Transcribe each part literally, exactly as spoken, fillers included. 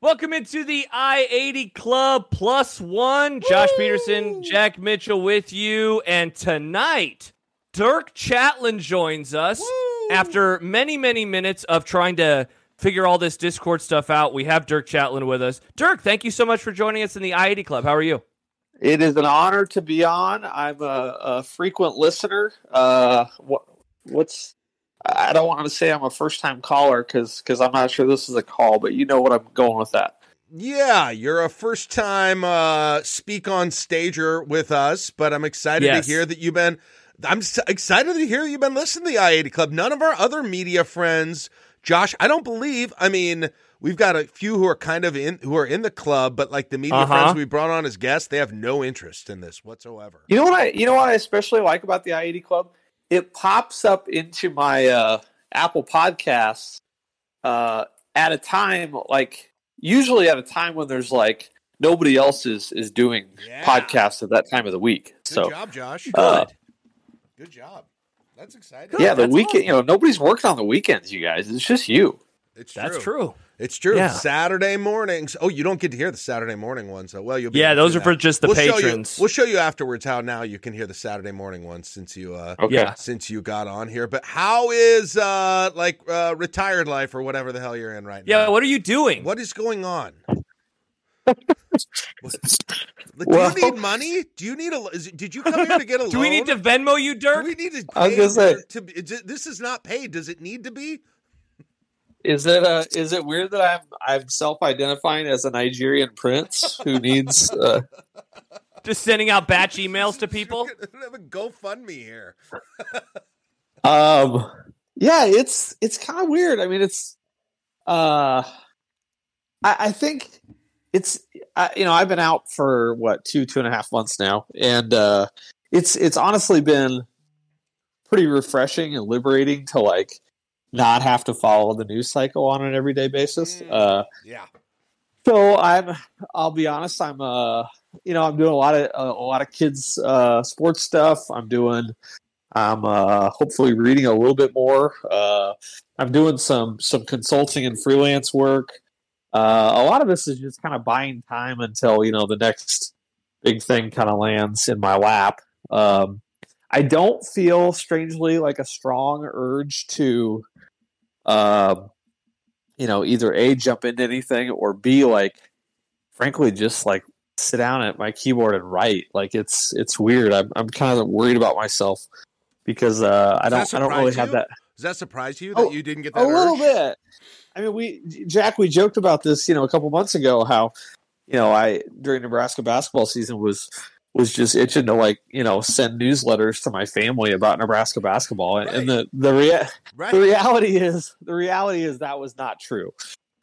Welcome into the I eighty Club Plus One. Josh Woo! Peterson, Jack Mitchell with you. And tonight, Dirk Chatelain joins us. Woo! After many, many minutes of trying to figure all this Discord stuff out, we have Dirk Chatelain with us. Dirk, thank you so much for joining us in the I eighty Club. How are you? It is an honor to be on. I'm a, a frequent listener. Uh, what, what's... I don't want to say I'm a first-time caller because because I'm not sure this is a call, but you know what I'm going with that. Yeah, you're a first-time uh, speak-on-stager with us, but I'm excited yes. to hear that you've been – I'm excited to hear you've been listening to the I eighty Club. None of our other media friends, Josh, I don't believe – I mean, we've got a few who are kind of in – who are in the club, but like the media uh-huh. friends we brought on as guests, they have no interest in this whatsoever. You know what I, you know what I especially like about the I eighty Club? It pops up into my uh, Apple Podcasts uh, at a time, like usually at a time when there's like nobody else is, is doing yeah. podcasts at that time of the week. Good so, job, Josh. Uh, Good. Good job. That's exciting. Good. Yeah, the That's weekend. Awesome. You know, nobody's working on the weekends, you guys. It's just you. It's true. That's true. It's true. Yeah. Saturday mornings. Oh, you don't get to hear the Saturday morning ones. So, well, you'll be yeah, those are that. for just the we'll patrons. Show you, we'll show you afterwards how now you can hear the Saturday morning ones since you uh, okay. since you got on here. But how is uh, like uh, retired life or whatever the hell you're in right yeah, now? Yeah, what are you doing? What is going on? Do well, you need money? Do you need a? Is, did you come here to get a? Do loan? We need to Venmo you, Dirk? Do we need to? Pay I was gonna say to, to, to, this is not paid. Does it need to be? Is it uh, is it weird that I'm I'm self-identifying as a Nigerian prince who needs uh... just sending out batch emails to people? Have a GoFundMe here. um, yeah, it's it's kind of weird. I mean, it's uh, I, I think it's I, you know I've been out for what two two and a half months now, and uh, it's it's honestly been pretty refreshing and liberating to like. Not have to follow the news cycle on an everyday basis. Uh, yeah. So I'm, I'll be honest. I'm, uh, you know, I'm doing a lot of uh, a lot of kids' uh, sports stuff. I'm doing. I'm uh, hopefully reading a little bit more. Uh, I'm doing some some consulting and freelance work. Uh, a lot of this is just kind of buying time until you know the next big thing kind of lands in my lap. Um, I don't feel strangely like a strong urge to. Um, you know, either A, jump into anything or B, like, frankly, just like sit down at my keyboard and write. Like it's, it's weird. I'm, I'm kind of worried about myself because, uh, I don't, I don't really you? have that. Does that surprise you that oh, you didn't get that? A urge? Little bit. I mean, we, Jack, we joked about this, you know, a couple months ago, how, you know, I, during Nebraska basketball season was, was just itching to like, you know, send newsletters to my family about Nebraska basketball. And, right. and the, the, rea- right. the reality is, the reality is that was not true.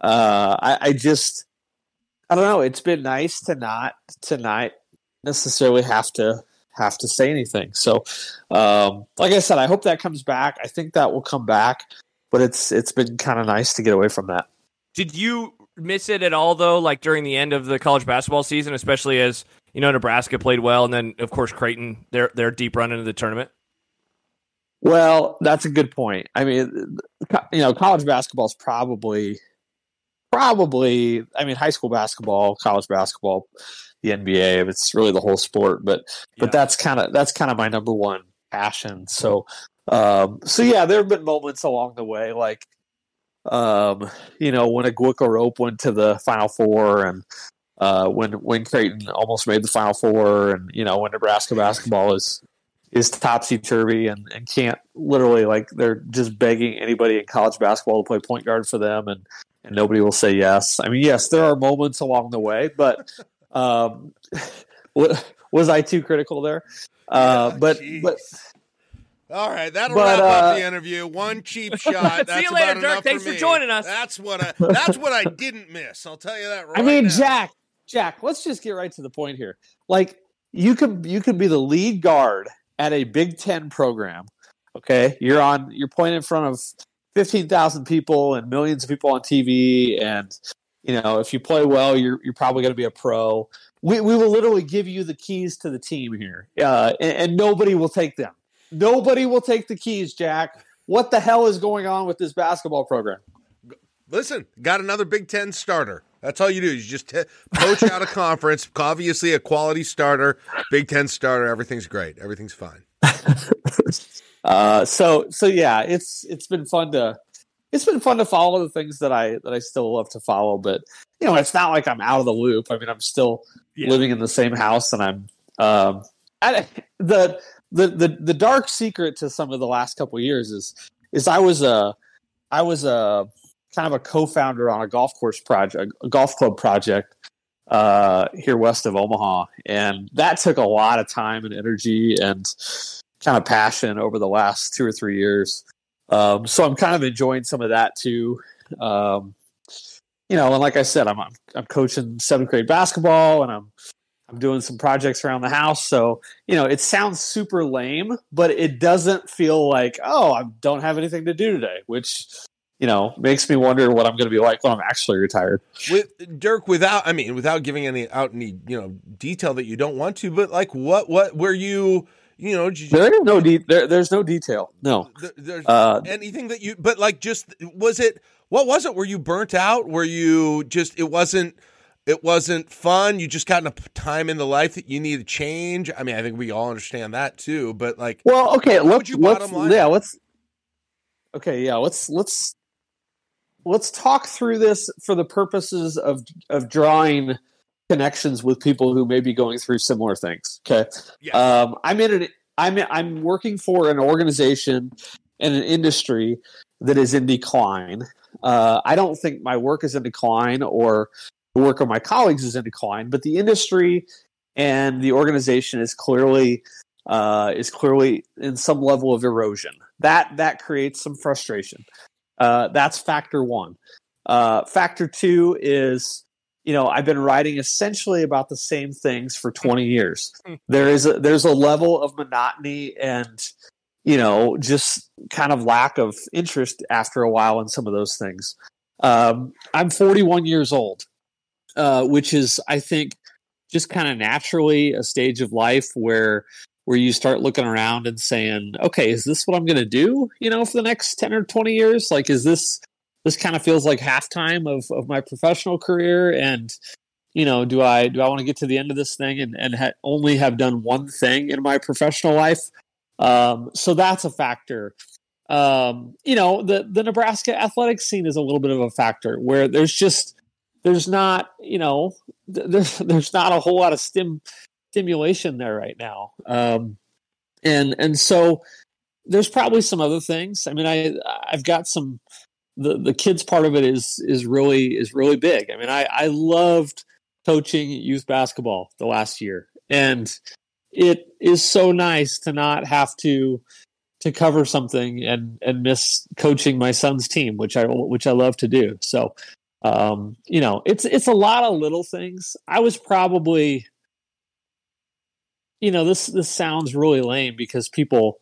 Uh, I, I just, I don't know. It's been nice to not, to not necessarily have to, have to say anything. So, um, like I said, I hope that comes back. I think that will come back, but it's, it's been kind of nice to get away from that. Did you miss it at all though? Like during the end of the college basketball season, especially as, you know, Nebraska played well, and then, of course, Creighton, their their deep run into the tournament. Well, that's a good point. I mean, you know, college basketball is probably, probably, I mean, high school basketball, college basketball, the N B A, it's really the whole sport, but but yeah. that's kind of that's kind of my number one passion. So, um, so yeah, there have been moments along the way, like, um, you know, when a Gwicka rope went to the Final Four and, Uh, when when Creighton almost made the Final Four, and you know when Nebraska basketball is is topsy turvy and, and can't literally like they're just begging anybody in college basketball to play point guard for them, and, and nobody will say yes. I mean, yes, there are moments along the way, but um, was I too critical there? Uh, oh, but geez. but. All right, that'll but, wrap uh, up the interview. One cheap shot. That's see you later, Dirk. Thanks for, for joining us. That's what I. That's what I didn't miss. I'll tell you that right now. I mean, now. Jack, Jack, let's just get right to the point here. Like you can, you can be the lead guard at a Big Ten program. Okay, you're on. You're playing in front of fifteen thousand people and millions of people on T V, and you know if you play well, you're you're probably going to be a pro. We we will literally give you the keys to the team here, uh, and, and nobody will take them. Nobody will take the keys, Jack. What the hell is going on with this basketball program? Listen, got another Big Ten starter. That's all you do. You just t- poach out a conference, obviously a quality starter, Big Ten starter. Everything's great. Everything's fine. uh, so, so yeah, it's, it's been fun to, it's been fun to follow the things that I, that I still love to follow, but you know, it's not like I'm out of the loop. I mean, I'm still yeah. living in the same house, and I'm, um, I, the, the, the, the dark secret to some of the last couple of years is, is I was a, I was a, kind of a co-founder on a golf course project, a golf club project uh, here west of Omaha. And that took a lot of time and energy and kind of passion over the last two or three years. Um, so I'm kind of enjoying some of that too. Um, you know, and like I said, I'm, I'm, I'm coaching seventh grade basketball, and I'm, I'm doing some projects around the house. So, you know, it sounds super lame, but it doesn't feel like, oh, I don't have anything to do today, which, you know, makes me wonder what I'm going to be like when I'm actually retired. With Dirk, without, I mean, without giving any out any, you know, detail that you don't want to, but like, what, what were you, you know, you, there is no de- there, there's no detail. No, there, there's uh, anything that you, but like, just was it, what was it? Were you burnt out? Were you just, it wasn't, it wasn't fun. You just got enough time in the life that you need to change. I mean, I think we all understand that too, but like, well, okay, let's, let's yeah, let's, okay. Yeah. Let's, let's, Let's talk through this for the purposes of of drawing connections with people who may be going through similar things. Okay, yeah. um, I'm in an I'm I'm working for an organization and an industry that is in decline. Uh, I don't think my work is in decline, or the work of my colleagues is in decline, but the industry and the organization is clearly uh, is clearly in some level of erosion. That that creates some frustration. Uh, that's factor one. Uh, factor two is, you know, I've been writing essentially about the same things for twenty years. There is a, there's a level of monotony and, you know, just kind of lack of interest after a while in some of those things. Um, I'm forty-one years old, uh, which is, I think, just kind of naturally a stage of life where where you start looking around and saying, okay, is this what I'm going to do, you know, for the next ten or twenty years? Like, is this, this kind of feels like halftime of, of my professional career. And, you know, do I, do I want to get to the end of this thing and, and ha- only have done one thing in my professional life? Um, so that's a factor. Um, you know, the, the Nebraska athletic scene is a little bit of a factor where there's just, there's not, you know, th- there's, there's not a whole lot of stim stimulation there right now. Um, and, and so there's probably some other things. I mean, I, I've got some, the, the kids part of it is, is really, is really big. I mean, I, I loved coaching youth basketball the last year, and it is so nice to not have to, to cover something and, and miss coaching my son's team, which I, which I love to do. So, um, you know, it's, it's a lot of little things. I was probably, you know, this, this sounds really lame because people,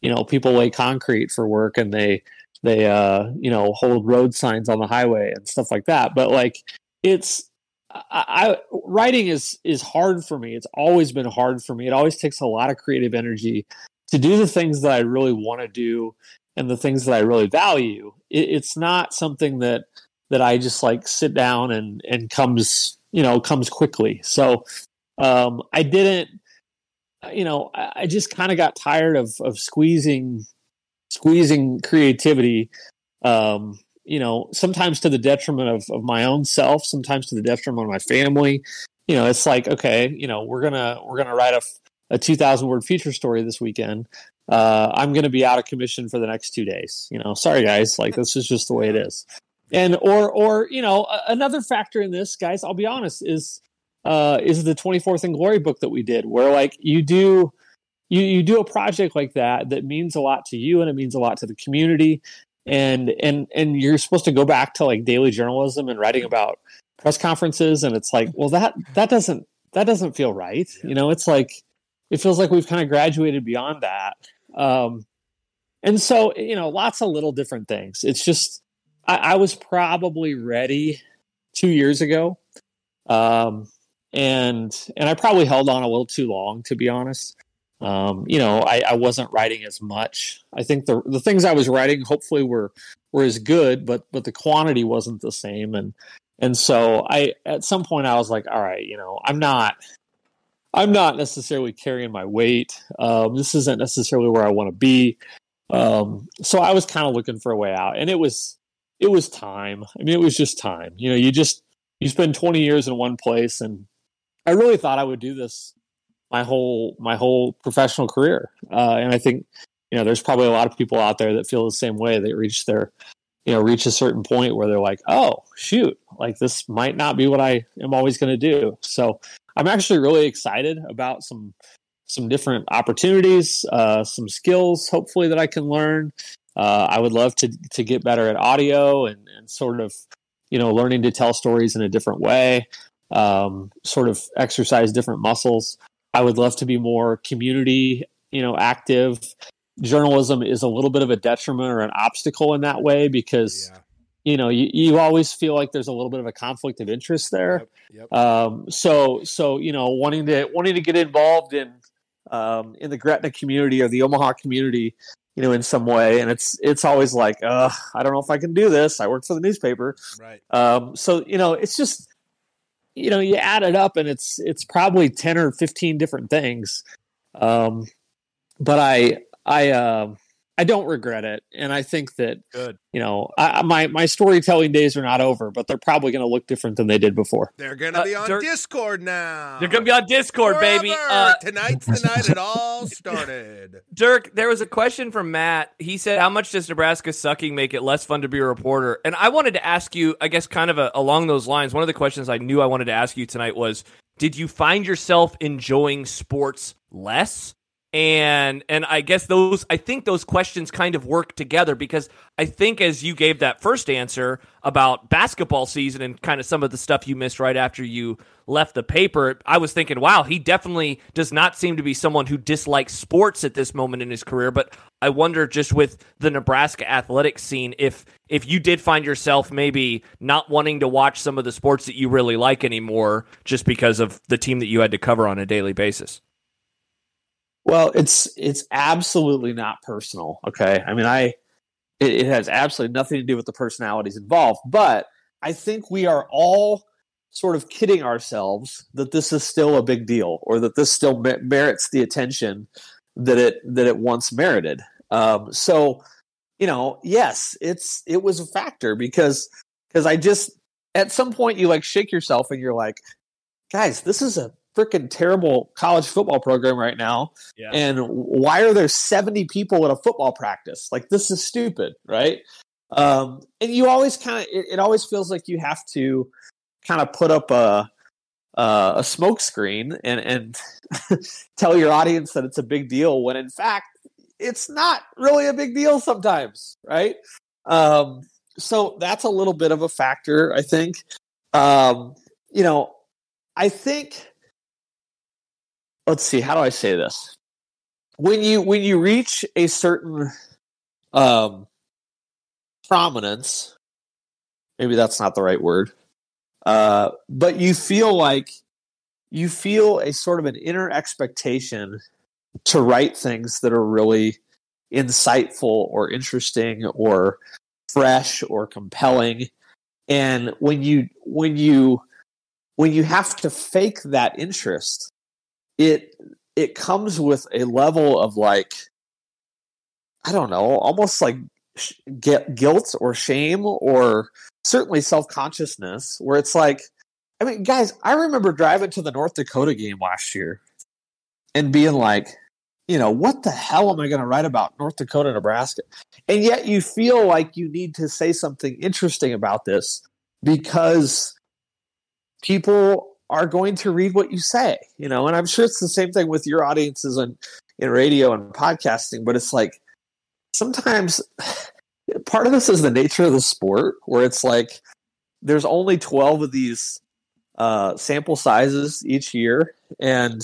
you know, people lay concrete for work, and they, they, uh, you know, hold road signs on the highway and stuff like that. But like, it's, I, I writing is, is hard for me. It's always been hard for me. It always takes a lot of creative energy to do the things that I really want to do and the things that I really value. It, it's not something that, that I just like sit down and, and comes, you know, comes quickly. So, um, I didn't, you know, I just kind of got tired of, of squeezing, squeezing creativity, um, you know, sometimes to the detriment of, of my own self, sometimes to the detriment of my family. You know, it's like, okay, you know, we're going to, we're going to write a, a two thousand word feature story this weekend. Uh, I'm going to be out of commission for the next two days, you know, sorry guys, like this is just the way it is. And, or, or, you know, another factor in this, guys, I'll be honest, is, Uh, is the twenty-fourth and Glory book that we did, where like you do, you, you do a project like that that means a lot to you, and it means a lot to the community, and and and you're supposed to go back to like daily journalism and writing about press conferences, and it's like, well, that that doesn't that doesn't feel right, you know. It's like it feels like we've kind of graduated beyond that, um, and so you know, lots of little different things. It's just I, I was probably ready two years ago. Um, And and I probably held on a little too long, to be honest. Um, you know, I, I wasn't writing as much. I think the the things I was writing hopefully were were as good, but but the quantity wasn't the same. And And so I, at some point I was like, all right, you know, I'm not, I'm not necessarily carrying my weight. Um, this isn't necessarily where I want to be. Um, so I was kind of looking for a way out, and it was, it was time. I mean, it was just time, you know, you just, you spend twenty years in one place. And I really thought I would do this my whole, my whole professional career. Uh, and I think, you know, there's probably a lot of people out there that feel the same way. They reach their, you know, reach a certain point where they're like, oh shoot, like this might not be what I am always going to do. So I'm actually really excited about some, some different opportunities, uh, some skills, hopefully that I can learn. Uh, I would love to, to get better at audio and, and sort of, you know, learning to tell stories in a different way, um, sort of exercise different muscles. I would love to be more community, you know, active. Journalism is a little bit of a detriment or an obstacle in that way, because, yeah. you know, you, you always feel like there's a little bit of a conflict of interest there. Yep, yep. Um, so, so, you know, wanting to, wanting to get involved in, um, in the Gretna community or the Omaha community, you know, in some way. And it's, it's always like, uh, I don't know if I can do this. I work for the newspaper. Right. Um, so, you know, it's just, you know, you add it up and it's, it's probably ten or fifteen different things. Um, but I, I uh, I don't regret it, and I think that Good. you know I, my my storytelling days are not over, but they're probably going to look different than they did before. They're going to uh, be on Dirk, Discord now. They're going to be on Discord, Forever. baby. Uh, Tonight's the night it all started. Dirk, there was a question from Matt. He said, "How much does Nebraska sucking make it less fun to be a reporter?" And I wanted to ask you, I guess, kind of a, along those lines. One of the questions I knew I wanted to ask you tonight was, did you find yourself enjoying sports less? And and I guess those I think those questions kind of work together, because I think as you gave that first answer about basketball season and kind of some of the stuff you missed right after you left the paper, I was thinking, wow, he definitely does not seem to be someone who dislikes sports at this moment in his career. But I wonder, just with the Nebraska athletics scene, if if you did find yourself maybe not wanting to watch some of the sports that you really like anymore just because of the team that you had to cover on a daily basis. Well, it's it's absolutely not personal, okay? I mean, I it, it has absolutely nothing to do with the personalities involved, but I think we are all sort of kidding ourselves that this is still a big deal, or that this still mer- merits the attention that it that it once merited. Um, so, you know, yes, it's it was a factor, because because I just at some point you like shake yourself and you're like, guys, this is a freaking terrible college football program right now. Yeah. And why are there seventy people at a football practice? Like, this is stupid. Right. Um, and you always kind of, it, it always feels like you have to kind of put up a, uh, a smoke screen and, and tell your audience that it's a big deal, when in fact it's not really a big deal sometimes. Right. Um, so that's a little bit of a factor, I think. Um, you know, I think, Let's see, how do I say this? When you when you reach a certain um, prominence, maybe that's not the right word, uh, but you feel like you feel a sort of an inner expectation to write things that are really insightful or interesting or fresh or compelling. And when you when you when you have to fake that interest, It it comes with a level of, like, I don't know, almost like sh- get guilt or shame, or certainly self-consciousness, where it's like, I mean, guys, I remember driving to the North Dakota game last year and being like, you know, what the hell am I going to write about North Dakota, Nebraska? And yet you feel like you need to say something interesting about this, because people are going to read what you say, you know, and I'm sure it's the same thing with your audiences on in radio and podcasting, but it's like, sometimes part of this is the nature of the sport, where it's like, there's only twelve of these uh, sample sizes each year. And,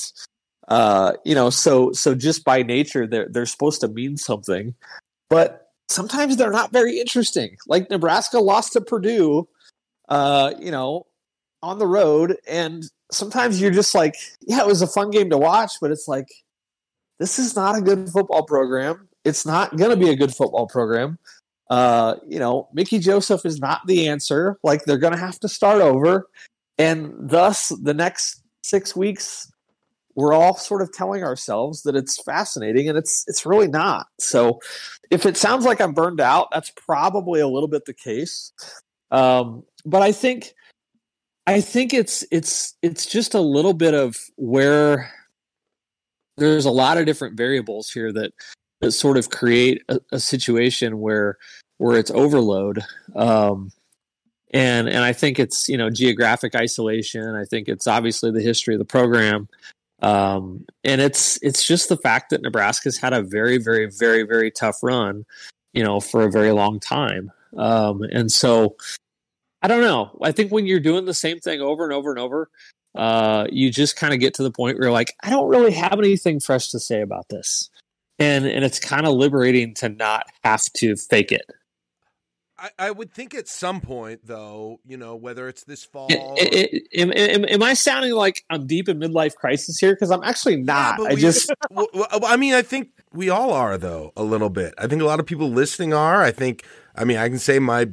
uh, you know, so, so just by nature, they're, they're supposed to mean something, but sometimes they're not very interesting. Like, Nebraska lost to Purdue, uh, you know, on the road, and sometimes you're just like, yeah, it was a fun game to watch, but it's like, this is not a good football program. It's not going to be a good football program. Uh, you know, Mickey Joseph is not the answer. Like, they're going to have to start over. And thus, the next six weeks, we're all sort of telling ourselves that it's fascinating, and it's it's really not. So if it sounds like I'm burned out, that's probably a little bit the case. Um, but I think I think it's it's it's just a little bit of where there's a lot of different variables here that, that sort of create a, a situation where where it's overload. Um, and and I think it's, you know, geographic isolation. I think it's obviously the history of the program. Um, and it's, it's just the fact that Nebraska's had a very, very, very, very tough run, you know, for a very long time. Um, and so I don't know, I think when you're doing the same thing over and over and over, uh, you just kind of get to the point where you're like, I don't really have anything fresh to say about this. And, and it's kind of liberating to not have to fake it. I, I would think at some point, though, you know, whether it's this fall. It, it, it, am, am, am I sounding like I'm deep in midlife crisis here? Because I'm actually not. Yeah, I we, just. Well, I mean, I think we all are, though, a little bit. I think a lot of people listening are. I think, I mean, I can say my,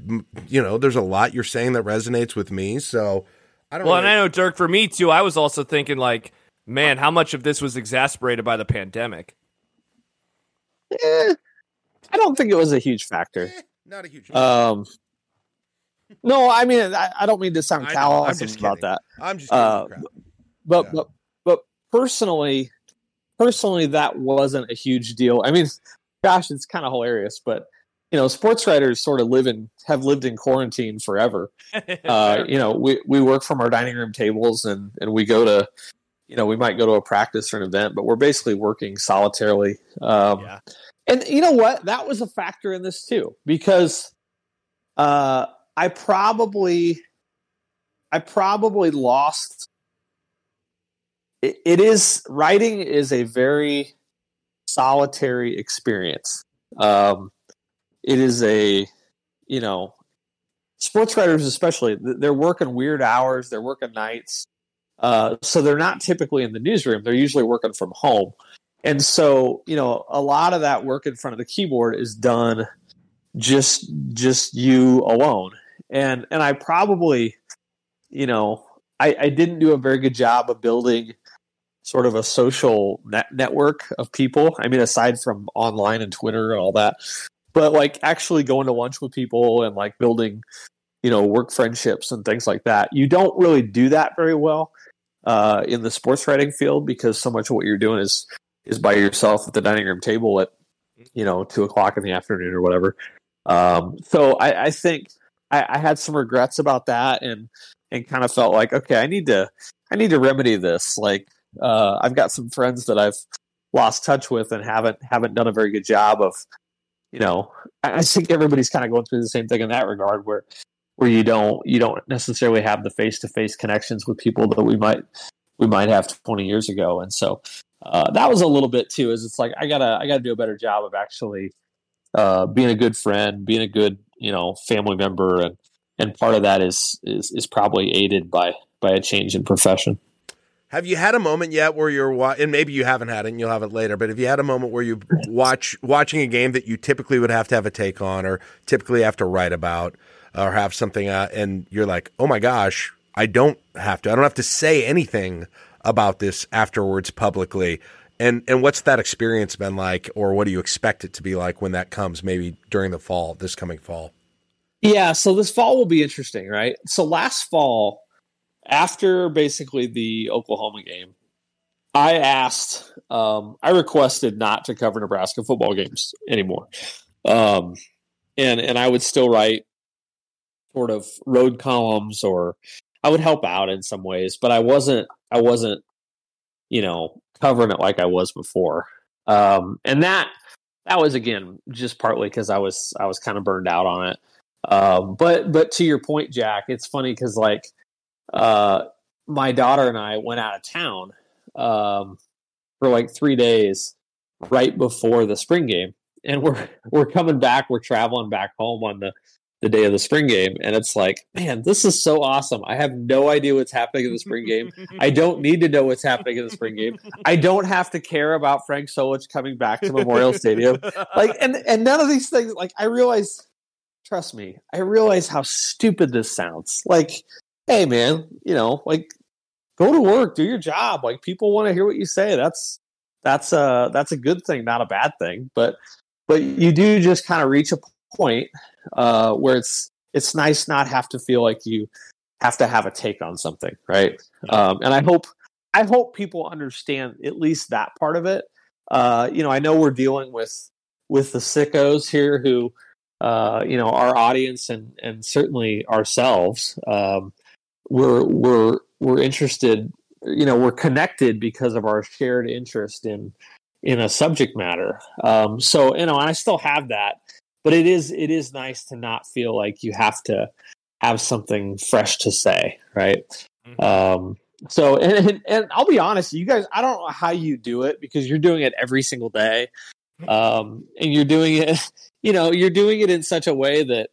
you know, there's a lot you're saying that resonates with me. So I don't know. Well, really... and I know, Dirk, for me, too, I was also thinking, like, man, how much of this was exacerbated by the pandemic? Eh, I don't think it was a huge factor. Not a huge. Um, no, I mean, I, I don't mean to sound callous about that. I'm just, uh, but, yeah. but, but personally, personally, that wasn't a huge deal. I mean, gosh, it's kind of hilarious, but you know, sports writers sort of live in, have lived in quarantine forever. Uh, you know, we, we work from our dining room tables and, and we go to, you know, we might go to a practice or an event, but we're basically working solitarily. Um, yeah. And you know what? That was a factor in this too, because uh, I probably, I probably lost. It, it is writing is a very solitary experience. Um, it is a, you know, sports writers especially, they're working weird hours, they're working nights, uh, so they're not typically in the newsroom. They're usually working from home. And so, you know, a lot of that work in front of the keyboard is done just just you alone. And and I probably, you know, I, I didn't do a very good job of building sort of a social net network of people. I mean, aside from online and Twitter and all that. But, like, actually going to lunch with people and, like, building, you know, work friendships and things like that. You don't really do that very well uh, in the sports writing field because so much of what you're doing is – is by yourself at the dining room table at, you know, two o'clock in the afternoon or whatever. Um, so I, I think I, I had some regrets about that and, and kind of felt like, okay, I need to, I need to remedy this. Like, uh, I've got some friends that I've lost touch with and haven't, haven't done a very good job of, you know, I think everybody's kind of going through the same thing in that regard where, where you don't, you don't necessarily have the face-to-face connections with people that we might, we might have twenty years ago. And so, Uh, that was a little bit too, is it's like, I gotta, I gotta do a better job of actually, uh, being a good friend, being a good, you know, family member. And, and part of that is, is, is probably aided by, by a change in profession. Have you had a moment yet where you're, wa- and maybe you haven't had it and you'll have it later, but have you had a moment where you watch, watching a game that you typically would have to have a take on or typically have to write about or have something, uh, and you're like, oh my gosh, I don't have to, I don't have to say anything about this afterwards publicly. And and what's that experience been like, or what do you expect it to be like when that comes, maybe during the fall, this coming fall? Yeah, so this fall will be interesting, right? So last fall, after basically the Oklahoma game, I asked, um, I requested not to cover Nebraska football games anymore. Um, and and I would still write sort of road columns, or I would help out in some ways, but I wasn't, I wasn't, you know, covering it like I was before. Um, and that, that was again, just partly cause I was, I was kind of burned out on it. Um, but, but to your point, Jack, it's funny cause like, uh, my daughter and I went out of town, um, for like three days right before the spring game. And we're, we're coming back, we're traveling back home on the, the day of the spring game. And it's like, man, this is so awesome. I have no idea what's happening in the spring game. I don't need to know what's happening in the spring game. I don't have to care about Frank Solich coming back to Memorial Stadium. Like, and, and none of these things, like I realized Trust me, I realize how stupid this sounds. Like, hey, man, you know, like, go to work, do your job. Like, people want to hear what you say. That's that's a that's a good thing, not a bad thing. But but you do just kind of reach a point uh, where it's it's nice not have to feel like you have to have a take on something, right? Um, and I hope I hope people understand at least that part of it. Uh, you know, I know we're dealing with with the sickos here who. Uh, you know, our audience and, and certainly ourselves, um, we're, we're, we're interested, you know, we're connected because of our shared interest in, in a subject matter. Um, so, you know, and I still have that, but it is, it is nice to not feel like you have to have something fresh to say. Right. Mm-hmm. Um, so, and, and, and I'll be honest, you guys, I don't know how you do it because you're doing it every single day. Um, and you're doing it, you know, you're doing it in such a way that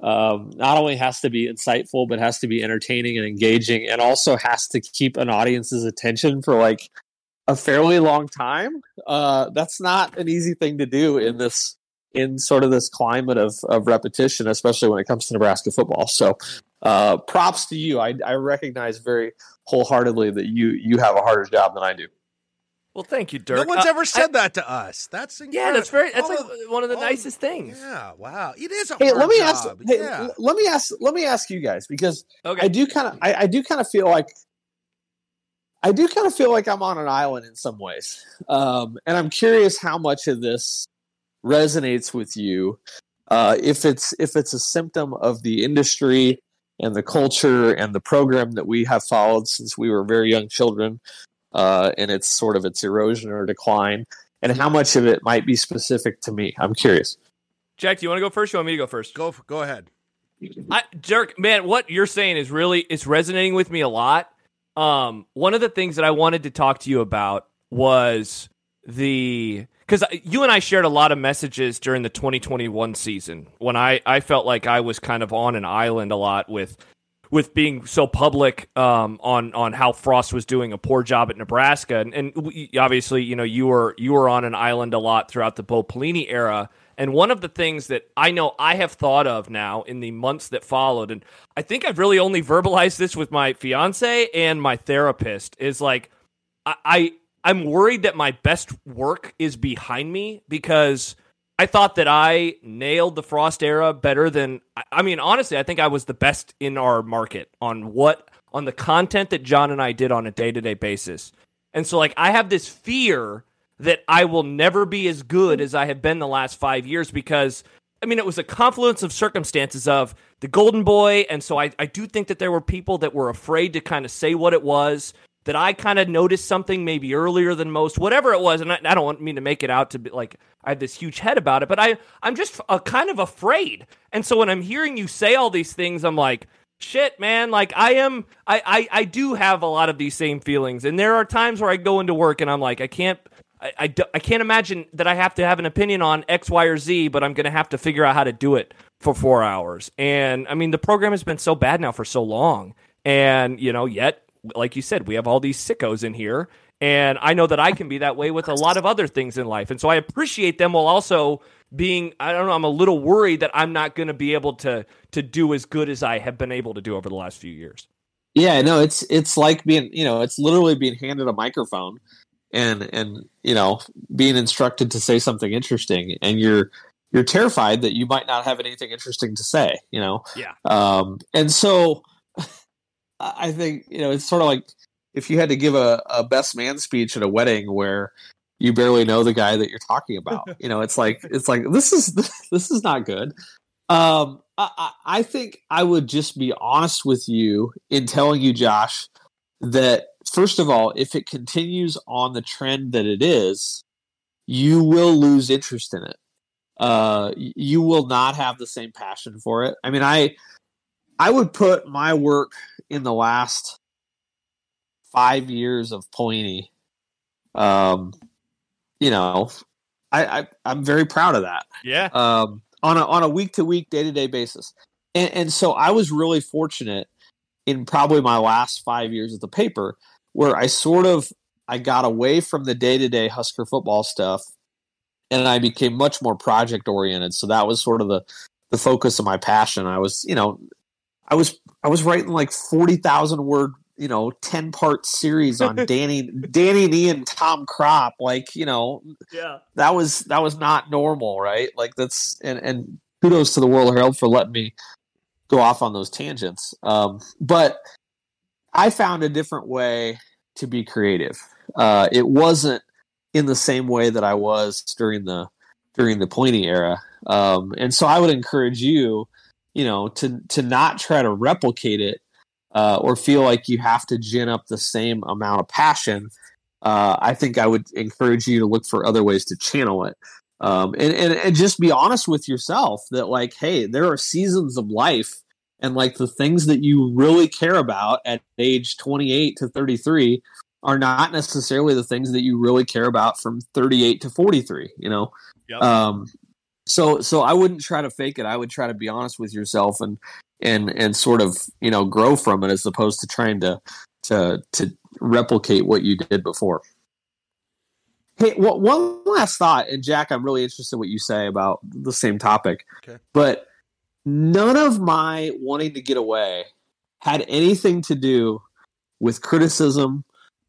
um, not only has to be insightful, but has to be entertaining and engaging, and also has to keep an audience's attention for like a fairly long time. Uh, that's not an easy thing to do in this, in sort of this climate of, of repetition, especially when it comes to Nebraska football. So uh, props to you. I, I recognize very wholeheartedly that you, you have a harder job than I do. Well, thank you, Dirk. No one's uh, ever said I, that to us. That's incredible. Yeah, that's very. That's oh, like one of the oh, nicest things. Yeah, wow. It is a hey, hard let me job. Ask, hey, yeah. Let me ask. Let me ask you guys because okay. I do kind of. I, I do kind of feel like. I do kind of feel like I'm on an island in some ways, um, and I'm curious how much of this resonates with you. Uh, if it's if it's a symptom of the industry and the culture and the program that we have followed since we were very young children. Uh, and it's sort of its erosion or decline, and how much of it might be specific to me. I'm curious. Jack, do you want to go first? Or you want me to go first? Go, go ahead. I, Dirk, man, what you're saying is really, it's resonating with me a lot. Um, one of the things that I wanted to talk to you about was the, because you and I shared a lot of messages during the twenty twenty-one season when I, I felt like I was kind of on an island a lot with with being so public um, on on how Frost was doing a poor job at Nebraska. And, and we, obviously, you know, you were you were on an island a lot throughout the Bo Pelini era. And one of the things that I know I have thought of now in the months that followed, and I think I've really only verbalized this with my fiance and my therapist, is like, I, I I'm worried that my best work is behind me because I thought that I nailed the Frost era better than, I mean, honestly, I think I was the best in our market on what, on the content that John and I did on a day-to-day basis. And so like, I have this fear that I will never be as good as I have been the last five years because, I mean, it was a confluence of circumstances of the Golden Boy. And so I, I do think that there were people that were afraid to kind of say what it was, that I kind of noticed something maybe earlier than most, whatever it was. And I, I don't mean to make it out to be like, I have this huge head about it, but I, I'm just uh, kind of afraid. And so when I'm hearing you say all these things, I'm like, shit, man, like I am, I, I, I do have a lot of these same feelings. And there are times where I go into work and I'm like, I can't, I, I, I can't imagine that I have to have an opinion on X, Y, or Z, but I'm going to have to figure out how to do it for four hours. And I mean, the program has been so bad now for so long and, you know, yet, like you said, we have all these sickos in here, and I know that I can be that way with a lot of other things in life. And so I appreciate them while also being, I don't know, I'm a little worried that I'm not going to be able to to do as good as I have been able to do over the last few years. Yeah, no, it's it's like being, you know, it's literally being handed a microphone and, and you know, being instructed to say something interesting, and you're you're terrified that you might not have anything interesting to say, you know? Yeah. Um, and so I think, you know, it's sort of like if you had to give a, a best man speech at a wedding where you barely know the guy that you're talking about, you know, it's like, it's like, this is, this is not good. Um, I, I think I would just be honest with you in telling you, Josh, that first of all, if it continues on the trend that it is, you will lose interest in it. Uh, you will not have the same passion for it. I mean, I, I would put my work in the last five years of Pelini. Um, you know, I, I, I'm very proud of that. Yeah. Um, on a, on a week to week, day to day basis. And, and so I was really fortunate in probably my last five years at the paper where I sort of, I got away from the day to day Husker football stuff and I became much more project oriented. So that was sort of the, the focus of my passion. I was, you know, I was I was writing like forty thousand word, you know, ten part series on Danny, Danny and Ian, Tom Kropp. Like, you know, yeah, that was that was not normal, right? Like that's and and kudos to the World Herald for letting me go off on those tangents. Um, but I found a different way to be creative. Uh, it wasn't in the same way that I was during the during the Pelini era. Um, and so I would encourage you, you know, to to not try to replicate it uh, or feel like you have to gin up the same amount of passion. Uh, I think I would encourage you to look for other ways to channel it. Um, and, and, and just be honest with yourself that, like, hey, there are seasons of life, and like the things that you really care about at age twenty-eight to thirty-three are not necessarily the things that you really care about from thirty-eight to forty-three, you know? Yep. Um, so, so I wouldn't try to fake it. I would try to be honest with yourself and, and, and sort of, you know, grow from it as opposed to trying to, to, to replicate what you did before. Hey, well, one last thought, and Jack, I'm really interested in what you say about the same topic. Okay. But none of my wanting to get away had anything to do with criticism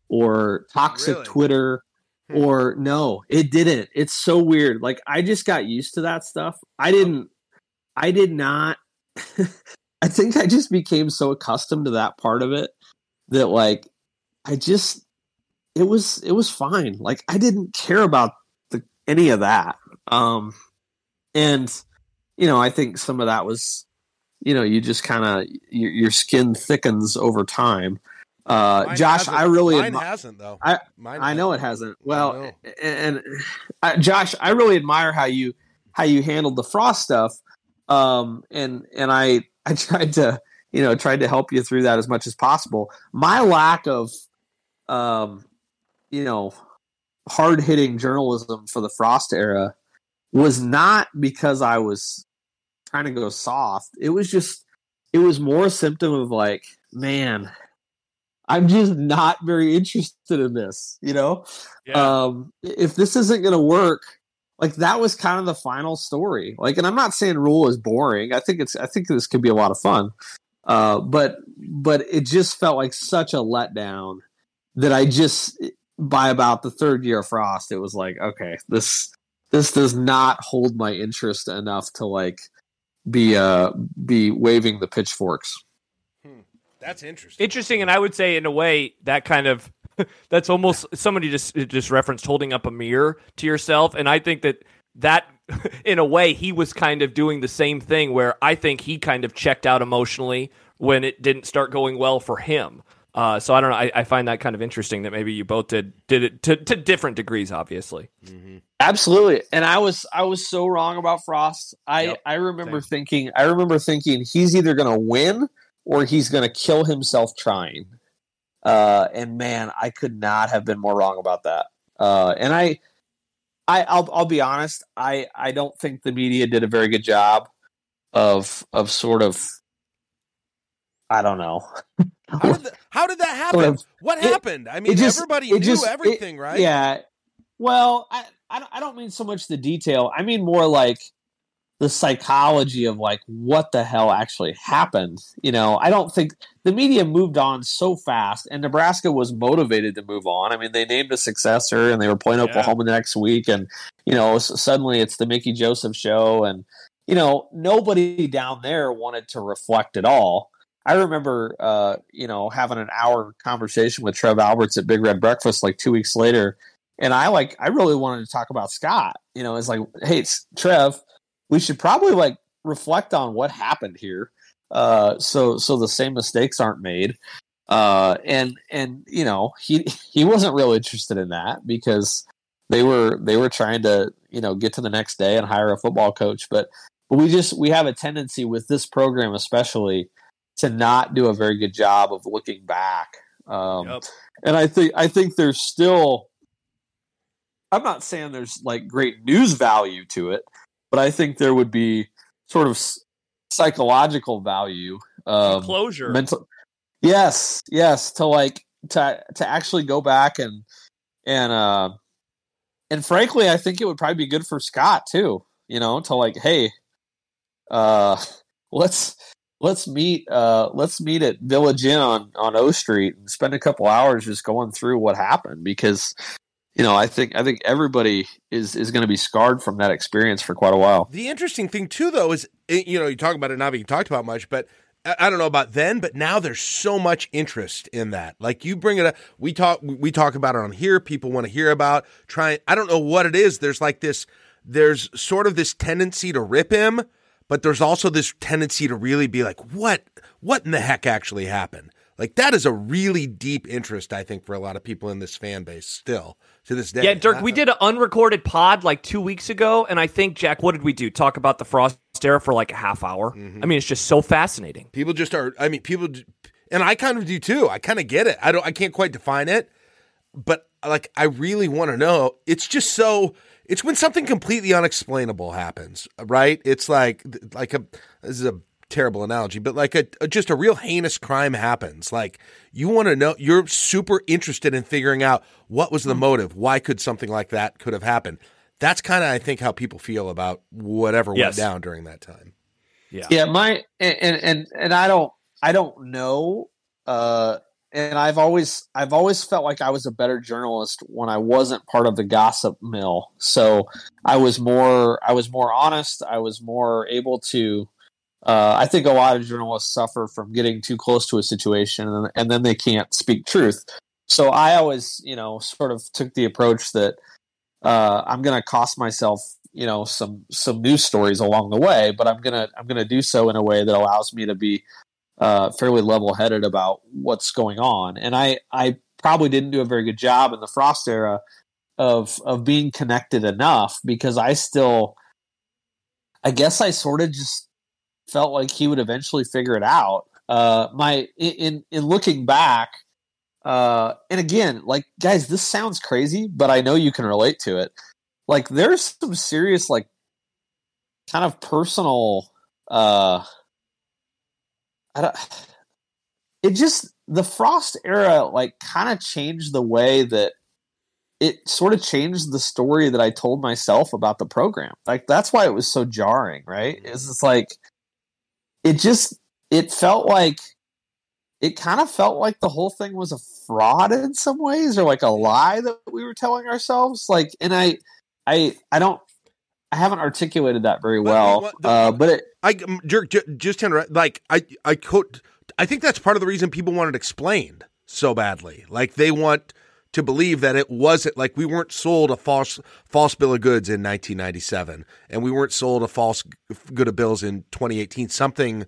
or toxic really? Twitter hmm. or no, it didn't. It's so weird. Like, I just got used to that stuff. I didn't, I did not, I think I just became so accustomed to that part of it that, like, I just, It was it was fine. Like, I didn't care about the, any of that. Um, and, you know, I think some of that was, you know, you just kind of, your, your skin thickens over time. Uh, mine Josh, hasn't. I really... Mine admi- hasn't, though. I, Mine I know hasn't. It hasn't. Well, I and, and I, Josh, I really admire how you how you handled the Frost stuff. Um, and and I, I tried to, you know, tried to help you through that as much as possible. My lack of... Um, you know, hard-hitting journalism for the Frost era was not because I was trying to go soft. It was just, it was more a symptom of, like, man, I'm just not very interested in this, you know? Yeah. Um, if this isn't going to work, like, that was kind of the final story. Like, and I'm not saying Rule is boring. I think it's, I think this could be a lot of fun. Uh, but, but it just felt like such a letdown that I just... by about the third year of Frost, it was like, okay, this this does not hold my interest enough to, like, be uh be waving the pitchforks. Hmm. That's interesting. Interesting, and I would say, in a way, that kind of that's almost somebody just just referenced holding up a mirror to yourself, and I think that that in a way he was kind of doing the same thing, where I think he kind of checked out emotionally when it didn't start going well for him. Uh, so I don't know. I, I find that kind of interesting that maybe you both did did it to, to different degrees, obviously. Mm-hmm. Absolutely. And I was I was so wrong about Frost. I, yep. I remember Same. thinking I remember thinking he's either going to win or he's going to kill himself trying. Uh, and man, I could not have been more wrong about that. Uh, and I, I I'll, I'll be honest. I, I don't think the media did a very good job of of sort of. I don't know. How did, the, how did that happen? Sort of, what happened? It, I mean, just, everybody knew just, everything, it, right? Yeah. Well, I, I don't mean so much the detail. I mean more like the psychology of, like, what the hell actually happened. You know, I don't think the media moved on so fast, and Nebraska was motivated to move on. I mean, they named a successor, and they were playing yeah. Oklahoma the next week, and, you know, so suddenly it's the Mickey Joseph show, and, you know, nobody down there wanted to reflect at all. I remember, uh, you know, having an hour conversation with Trev Alberts at Big Red Breakfast like two weeks later. And I like, I really wanted to talk about Scott. You know, it's like, hey, it's Trev, we should probably, like, reflect on what happened here. Uh, so, so the same mistakes aren't made. Uh, and, and, you know, he, he wasn't real interested in that because they were, they were trying to, you know, get to the next day and hire a football coach. But, but we just, we have a tendency with this program, especially, to not do a very good job of looking back. Um, yep. And I think, I think there's still, I'm not saying there's, like, great news value to it, but I think there would be sort of psychological value. Um, Closure. Mental, yes. Yes. To, like, to, to actually go back and, and, uh, and frankly, I think it would probably be good for Scott too, you know, to, like, hey, uh, let's let's meet uh, let's meet at Village Inn on, on O Street and spend a couple hours just going through what happened, because you know I think I think everybody is is going to be scarred from that experience for quite a while. The interesting thing too, though, is you know you talk about it not being talked about much, but I don't know about then, but now there's so much interest in that. Like you bring it up, we talk, we talk about it on here. People want to hear about trying. I don't know what it is. There's like this, there's sort of this tendency to rip him, but there's also this tendency to really be like, what, what in the heck actually happened? Like that is a really deep interest, I think, for a lot of people in this fan base still to this day. Yeah, Dirk, we did an unrecorded pod like two weeks ago, and I think, Jack, what did we do? Talk about the Frost era for like a half hour. Mm-hmm. I mean, it's just so fascinating. People just are. I mean, people, and I kind of do too. I kind of get it. I don't. I can't quite define it, but like, I really want to know. It's just so. It's when something completely unexplainable happens, right? It's like like a. This is a. terrible analogy, but like a, a just a real heinous crime happens. Like you want to know, you're super interested in figuring out what was the motive. Why could something like that could have happened? That's kind of, I think, how people feel about whatever yes. went down during that time. Yeah, yeah. My and and and I don't, I don't know. Uh, and I've always, I've always felt like I was a better journalist when I wasn't part of the gossip mill. So I was more, I was more honest. I was more able to. Uh, I think a lot of journalists suffer from getting too close to a situation and, and then they can't speak truth. So I always, you know, sort of took the approach that uh, I'm going to cost myself, you know, some some news stories along the way, but I'm gonna I'm gonna do so in a way that allows me to be uh, fairly level headed about what's going on. And I I probably didn't do a very good job in the Frost era of of being connected enough, because I still, I guess I sort of just. felt like he would eventually figure it out. Uh, my in in looking back, uh, and again, like guys, this sounds crazy, but I know you can relate to it. Like there's some serious, like, kind of personal. Uh, I don't. It just the Frost era, like, kind of changed the way that it sort of changed the story that I told myself about the program. Like that's why it was so jarring, right? Is it's like. It just, it felt like, it kind of felt like the whole thing was a fraud in some ways, or like a lie that we were telling ourselves. Like, and I, I, I don't, I haven't articulated that very well, well, well the, uh, but it, I, Dirk, just interrupt, like I, I could, I think that's part of the reason people want it explained so badly. Like they want to believe that it wasn't, like we weren't sold a false false bill of goods in nineteen ninety-seven, and we weren't sold a false good of bills in twenty eighteen. Something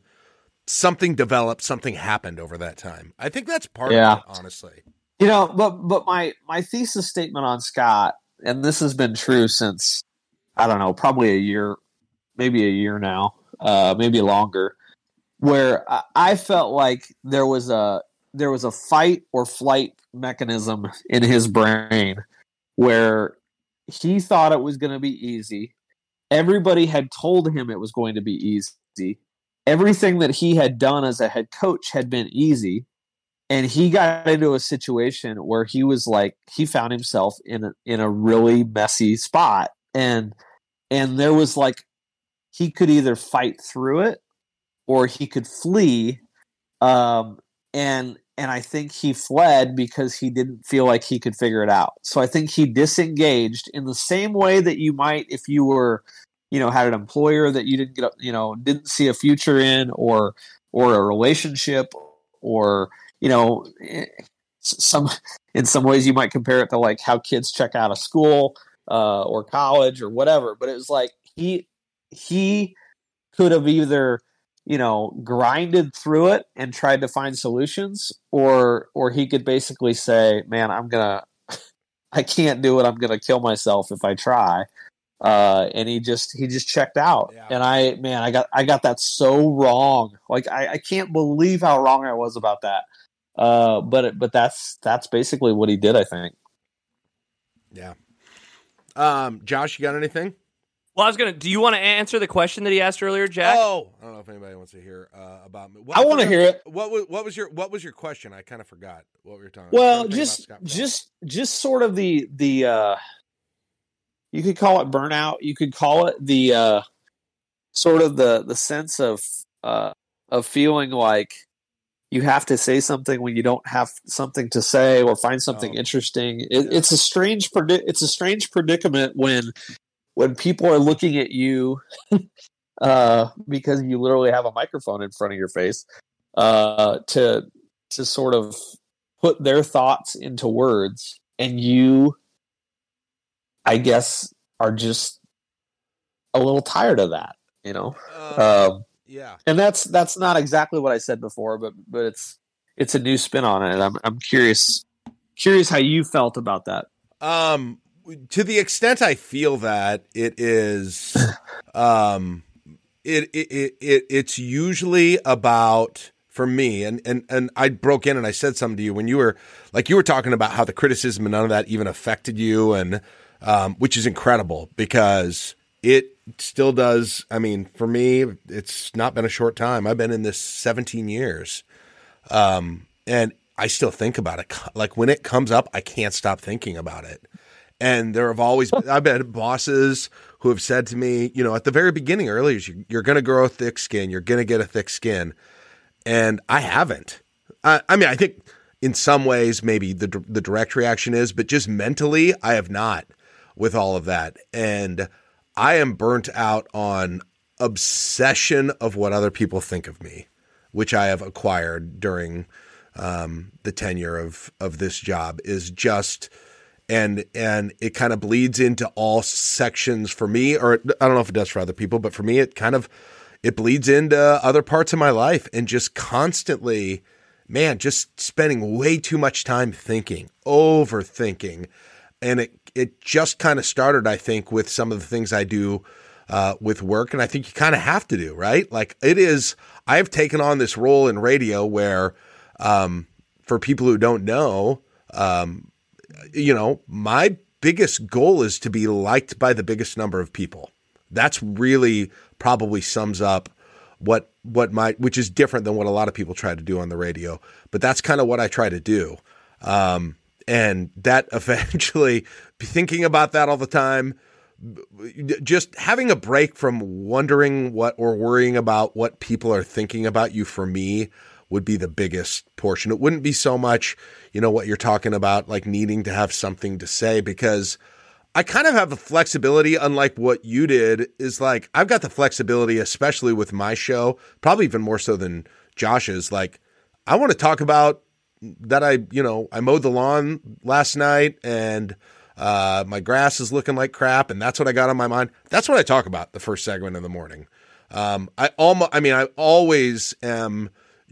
something developed, something happened over that time. I think that's part yeah. of it, honestly. You know, but but my my thesis statement on Scott, and this has been true since, I don't know, probably a year, maybe a year now, uh, maybe longer, where I, I felt like there was a there was a fight or flight mechanism in his brain where he thought it was going to be easy. Everybody had told him it was going to be easy. Everything that he had done as a head coach had been easy. And he got into a situation where he was like, he found himself in a, in a really messy spot. And, and there was like, he could either fight through it or he could flee. Um, and, And I think he fled because he didn't feel like he could figure it out. So I think he disengaged in the same way that you might if you were, you know, had an employer that you didn't get, you know, didn't see a future in, or or a relationship, or you know, some in some ways you might compare it to like how kids check out of school uh, or college or whatever. But it was like he he could have either, you know, grinded through it and tried to find solutions, or or he could basically say, man, I'm gonna I can't do it, I'm gonna kill myself if I try. Uh and he just he just checked out. Yeah. And I man, I got I got that so wrong. Like I, I can't believe how wrong I was about that. Uh but but that's that's basically what he did, I think. Yeah. Um Josh, you got anything? Well, I was gonna. Do you want to answer the question that he asked earlier, Jack? Oh, I don't know if anybody wants to hear uh, about me. What, I want to hear it. What was what was your what was your question? I kind of forgot what we were talking. Well, about. just just just sort of the the. Uh, you could call it burnout. You could call it the uh, sort of the the sense of uh, of feeling like you have to say something when you don't have something to say, or find something oh. interesting. It, it's a strange predi- it's a strange predicament when when people are looking at you uh, because you literally have a microphone in front of your face uh, to to sort of put their thoughts into words, and you, I guess, are just a little tired of that, you know? Uh, um, yeah. And that's, that's not exactly what I said before, but, but it's, it's a new spin on it. I'm, I'm curious, curious how you felt about that. Um, to the extent I feel that it is, um, it, it, it, it, it's usually about, for me, and, and and I broke in and I said something to you when you were like you were talking about how the criticism and none of that even affected you, and um, which is incredible because it still does. I mean, for me, it's not been a short time. I've been in this seventeen years, um, and I still think about it. Like when it comes up, I can't stop thinking about it. And there have always been, I've had bosses who have said to me, you know, at the very beginning, earlier, you're, you're going to grow a thick skin. You're going to get a thick skin. And I haven't. I, I mean, I think in some ways maybe the the direct reaction is, but just mentally, I have not with all of that. And I am burnt out on obsession of what other people think of me, which I have acquired during um, the tenure of of this job is just, and and it kind of bleeds into all sections for me, or I don't know if it does for other people, but for me, it kind of. It bleeds into other parts of my life, and just constantly, man, just spending way too much time thinking, overthinking. And it it just kind of started, I think, with some of the things I do uh, with work. And I think you kind of have to do, right? Like it is, I've taken on this role in radio where um, for people who don't know, um, you know, my biggest goal is to be liked by the biggest number of people. That's really probably sums up what what my which is different than what a lot of people try to do on the radio, but that's kind of what I try to do, um, and that eventually thinking about that all the time, just having a break from wondering what or worrying about what people are thinking about you for me would be the biggest portion. It wouldn't be so much, you know, what you're talking about, like needing to have something to say, because I kind of have a flexibility, unlike what you did, is like, I've got the flexibility, especially with my show, probably even more so than Josh's. Like, I want to talk about that. I, you know, I mowed the lawn last night and uh, my grass is looking like crap. And that's what I got on my mind. That's what I talk about the first segment in the morning. Um, I almost, I mean, I always am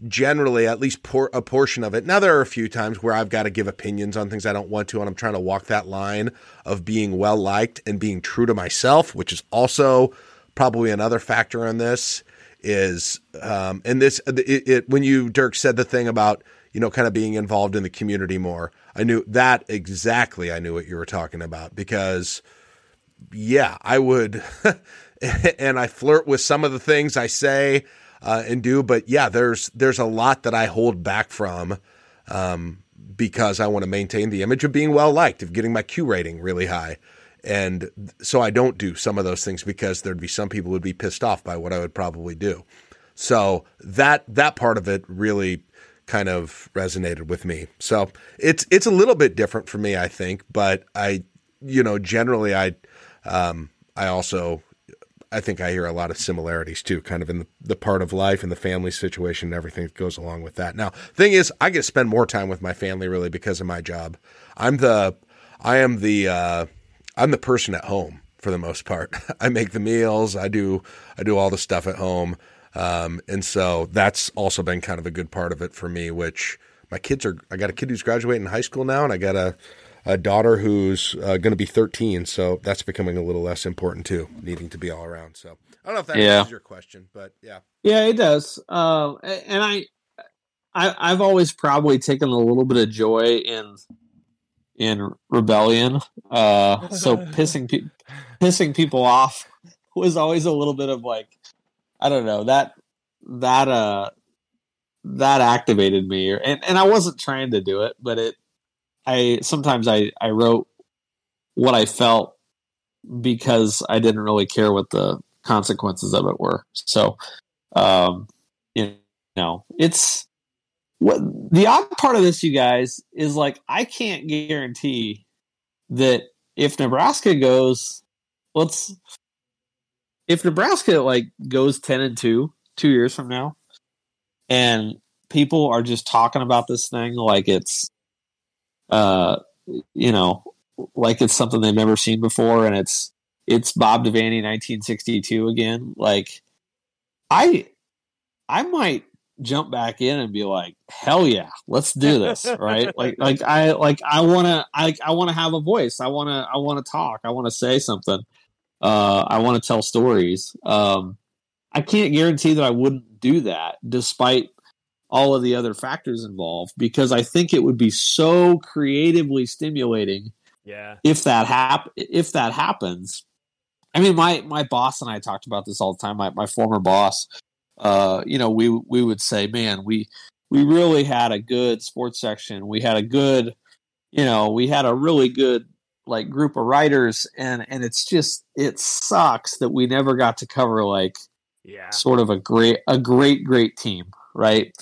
generally at least por- a portion of it. Now there are a few times where I've got to give opinions on things I don't want to, and I'm trying to walk that line of being well-liked and being true to myself, which is also probably another factor in this is, um, and this, it, it, when you, Dirk said the thing about, you know, kind of being involved in the community more, I knew that exactly. I knew what you were talking about because yeah, I would, and I flirt with some of the things I say, Uh, and do, but yeah, there's, there's a lot that I hold back from, um, because I want to maintain the image of being well-liked, of getting my Q rating really high. And so I don't do some of those things because there'd be some people would be pissed off by what I would probably do. So that, that part of it really kind of resonated with me. So it's, it's a little bit different for me, I think, but I, you know, generally I, um, I also, I think I hear a lot of similarities too, kind of in the, the part of life and the family situation and everything that goes along with that. Now, thing is, I get to spend more time with my family really because of my job. I'm the, I am the, uh, I'm the person at home for the most part. I make the meals. I do, I do all the stuff at home. Um, and so that's also been kind of a good part of it for me, which my kids are, I got a kid who's graduating high school now, and I got a, a daughter who's uh, going to be thirteen. So that's becoming a little less important too, needing to be all around. So I don't know if that yeah. answers your question, but yeah. Yeah, it does. Um, uh, and I, I, I've always probably taken a little bit of joy in, in rebellion. Uh, so pissing, pe- pissing people off was always a little bit of like, I don't know that, that, uh, that activated me, and, and I wasn't trying to do it, but it, I sometimes I, I wrote what I felt because I didn't really care what the consequences of it were. So, um, you know, it's what the odd part of this, you guys, is like, I can't guarantee that if Nebraska goes, let's, if Nebraska like goes ten and two, two years from now, and people are just talking about this thing like it's, uh, you know, like it's something they've never seen before, and it's it's Bob Devaney nineteen sixty-two again. Like, I I might jump back in and be like, hell yeah, let's do this, right? Like, like I like I wanna I I wanna have a voice. I wanna I wanna talk. I wanna say something. Uh, I wanna tell stories. Um, I can't guarantee that I wouldn't do that, despite all of the other factors involved, because I think it would be so creatively stimulating. Yeah. If that hap- if that happens, I mean, my, my boss and I talked about this all the time. My, my former boss, uh, you know, we, we would say, man, we, we really had a good sports section. We had a good, you know, we had a really good like group of writers, and, and it's just, it sucks that we never got to cover like, yeah, sort of a great, a great, great team. Right.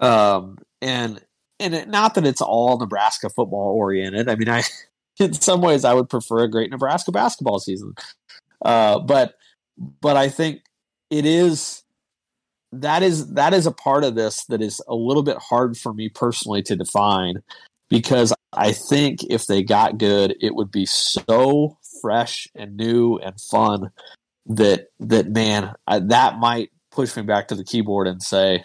Um, and, and it, not that it's all Nebraska football oriented. I mean, I, in some ways I would prefer a great Nebraska basketball season. Uh, but, but I think it is, that is, that is a part of this that is a little bit hard for me personally to define, because I think if they got good, it would be so fresh and new and fun that, that man, I, that might push me back to the keyboard and say,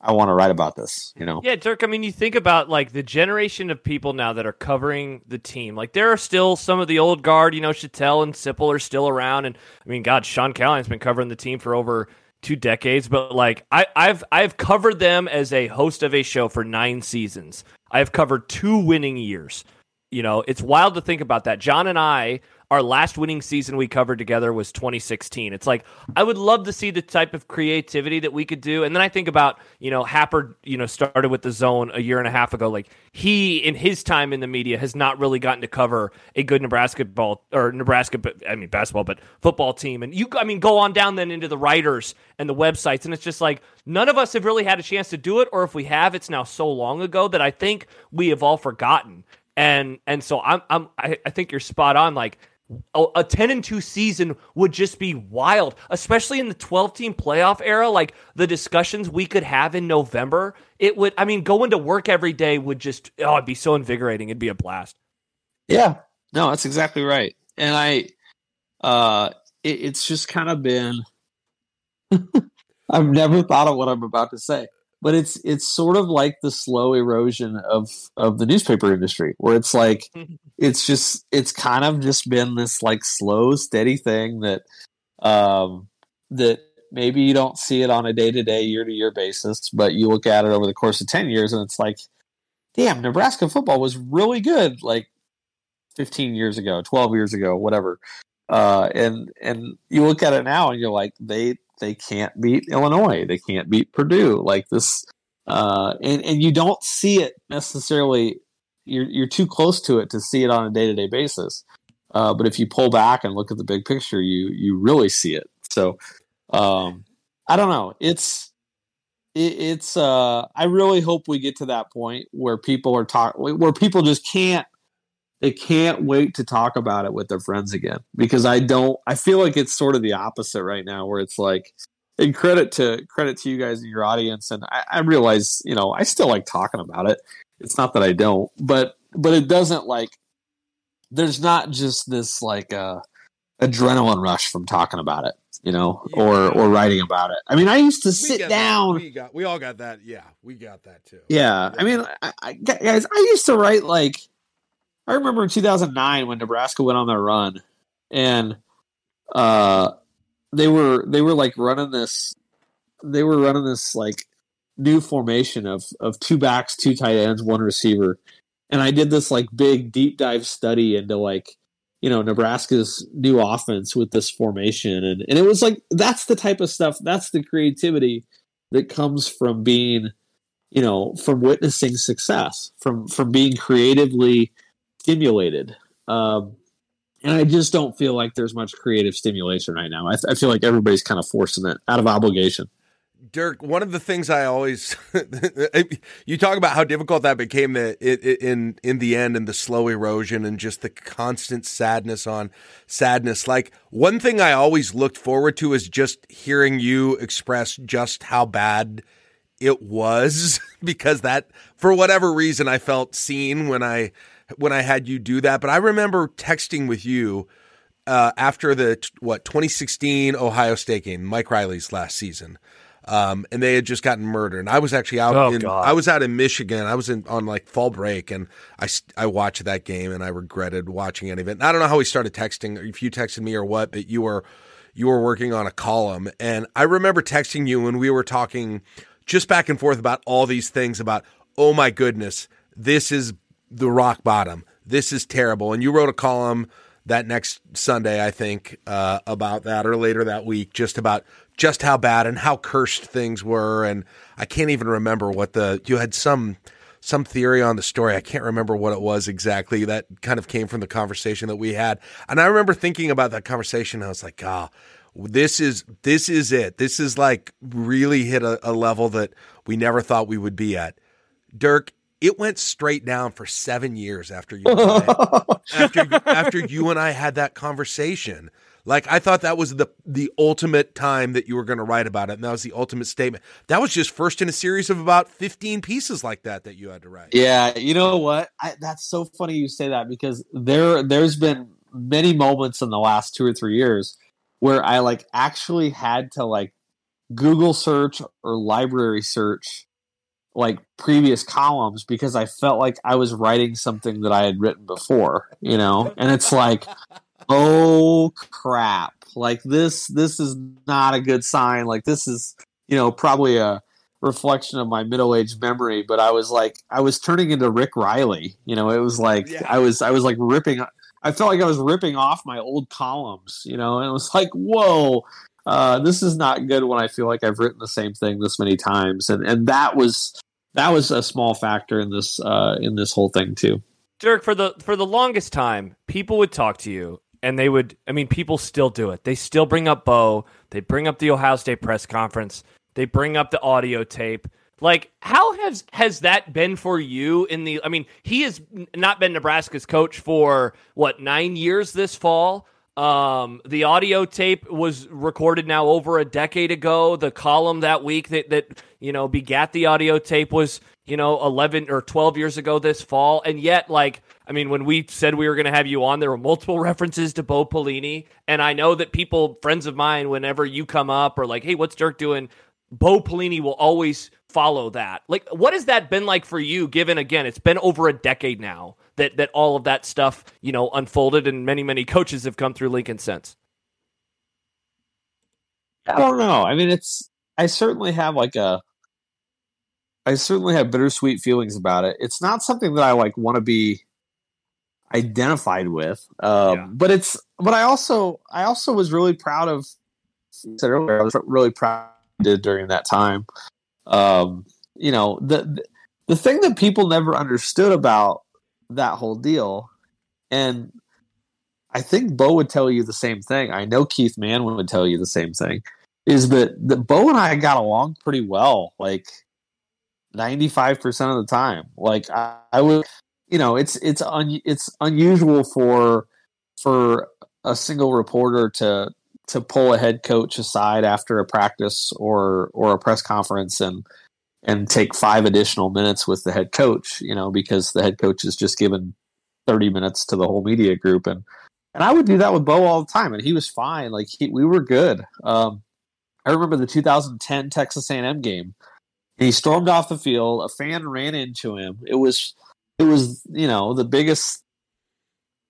I want to write about this, you know? Yeah, Dirk, I mean, you think about, like, the generation of people now that are covering the team. Like, there are still some of the old guard, you know, Chatelain and Sipple are still around. And, I mean, God, Sean Callahan's been covering the team for over two decades. But, like, I, I've I've covered them as a host of a show for nine seasons. I've covered two winning years. You know, it's wild to think about that. John and I, our last winning season we covered together was twenty sixteen. It's like, I would love to see the type of creativity that we could do. And then I think about, you know, Happer, you know, started with the zone a year and a half ago. Like, he, in his time in the media, has not really gotten to cover a good Nebraska ball or Nebraska, I mean, basketball, but football team. And you, I mean, go on down then into the writers and the websites. And it's just like, none of us have really had a chance to do it. Or if we have, it's now so long ago that I think we have all forgotten. And and so I'm I'm I, I think you're spot on. Like, a, a ten and two season would just be wild, especially in the twelve team playoff era. Like, the discussions we could have in November, it would. I mean, going to work every day would just oh, it'd be so invigorating. It'd be a blast. Yeah, no, that's exactly right. And I, uh, it, it's just kind of been. I've never thought of what I'm about to say. But it's it's sort of like the slow erosion of, of the newspaper industry, where it's like it's just it's kind of just been this like slow, steady thing that um, that maybe you don't see it on a day to day, year to year basis, but you look at it over the course of ten years, and it's like, damn, Nebraska football was really good like fifteen years ago, twelve years ago, whatever. Uh, and and you look at it now, and you're like, they. They can't beat Illinois. They can't beat Purdue. Like this, uh, and and you don't see it necessarily. You're you're too close to it to see it on a day to day basis. Uh, but if you pull back and look at the big picture, you you really see it. So um, I don't know. It's it, it's. Uh, I really hope we get to that point where people are talk where people just can't. They can't wait to talk about it with their friends again, because I don't, I feel like it's sort of the opposite right now, where it's like, and credit to credit to you guys and your audience. And I, I realize, you know, I still like talking about it. It's not that I don't, but, but it doesn't like, there's not just this like uh, adrenaline rush from talking about it, you know, yeah. or, or writing about it. I mean, I used to sit down. We got, we all got that. Yeah. We got that too. Yeah. yeah. I mean, I, I, guys, I used to write like, I remember in two thousand nine when Nebraska went on their run, and uh, they were they were like running this, they were running this like new formation of of two backs, two tight ends, one receiver, and I did this like big deep dive study into like you know Nebraska's new offense with this formation, and and it was like that's the type of stuff, that's the creativity that comes from being you know from witnessing success, from from being creatively stimulated. Um, And I just don't feel like there's much creative stimulation right now. I, th- I feel like everybody's kind of forcing it out of obligation. Dirk, one of the things I always – you talk about how difficult that became the, it, it, in, in the end, and the slow erosion and just the constant sadness on sadness. Like, one thing I always looked forward to is just hearing you express just how bad it was, because that – for whatever reason, I felt seen when I when I had you do that. But I remember texting with you uh, after the, what, twenty sixteen Ohio State game, Mike Riley's last season. Um, and they had just gotten murdered. And I was actually out. Oh, in, God. I was out in Michigan. I was in, on like fall break, and I, I watched that game, and I regretted watching any of it. And I don't know how we started texting, or if you texted me or what, but you were you were working on a column, and I remember texting you when we were talking just back and forth about all these things about, oh my goodness, this is the rock bottom. This is terrible. And you wrote a column that next Sunday, I think, uh, about that, or later that week, just about just how bad and how cursed things were. And I can't even remember what the, you had some, some theory on the story. I can't remember what it was exactly. That kind of came from the conversation that we had. And I remember thinking about that conversation. I was like, ah, oh, this is, this is it. This is like really hit a, a level that we never thought we would be at. Dirk, it went straight down for seven years after you and I, after, after you and I had that conversation. Like, I thought that was the the ultimate time that you were going to write about it, and that was the ultimate statement. That was just first in a series of about fifteen pieces like that that you had to write. Yeah, you know what? I, that's so funny you say that, because there there's been many moments in the last two or three years where I like actually had to like Google search or library search like previous columns, because I felt like I was writing something that I had written before, you know? And it's like, oh crap. Like this, this is not a good sign. Like this is, you know, probably a reflection of my middle-aged memory, but I was like, I was turning into Rick Riley, you know, it was like, yeah. I was, I was like ripping, I felt like I was ripping off my old columns, you know, and it was like, whoa, uh, this is not good when I feel like I've written the same thing this many times. And, and that was, That was a small factor in this uh, in this whole thing too. Dirk, for the for the longest time, people would talk to you, and they would. I mean, people still do it. They still bring up Bo. They bring up the Ohio State press conference. They bring up the audio tape. Like, how has has that been for you? In the, I mean, he has not been Nebraska's coach for what, nine years this fall. Um, the audio tape was recorded now over a decade ago. The column that week that, that, you know, begat the audio tape was, you know, eleven or twelve years ago this fall. And yet, like, I mean, when we said we were going to have you on, there were multiple references to Bo Pelini. And I know that people, friends of mine, whenever you come up or like, hey, what's Dirk doing? Bo Pelini will always follow that. Like, what has that been like for you, given, again, it's been over a decade now that that all of that stuff, you know, unfolded, and many, many coaches have come through Lincoln since? I don't know. I mean, it's, I certainly have like a, I certainly have bittersweet feelings about it. It's not something that I like want to be identified with. Um, yeah. But it's, but I also, I also was really proud of, I said earlier, I was really proud of what I did during that time. Um, you know, the, the, the thing that people never understood about that whole deal, and I think Bo would tell you the same thing, I know Keith Mann would tell you the same thing, is that, that Bo and I got along pretty well, like ninety-five percent of the time. Like I, I would, you know, it's it's un, it's unusual for for a single reporter to to pull a head coach aside after a practice or or a press conference and and take five additional minutes with the head coach, you know, because the head coach is just given thirty minutes to the whole media group. And, and I would do that with Bo all the time, and he was fine. Like he, we were good. Um, I remember the two thousand ten Texas A and M game. He stormed off the field. A fan ran into him. It was, it was, you know, the biggest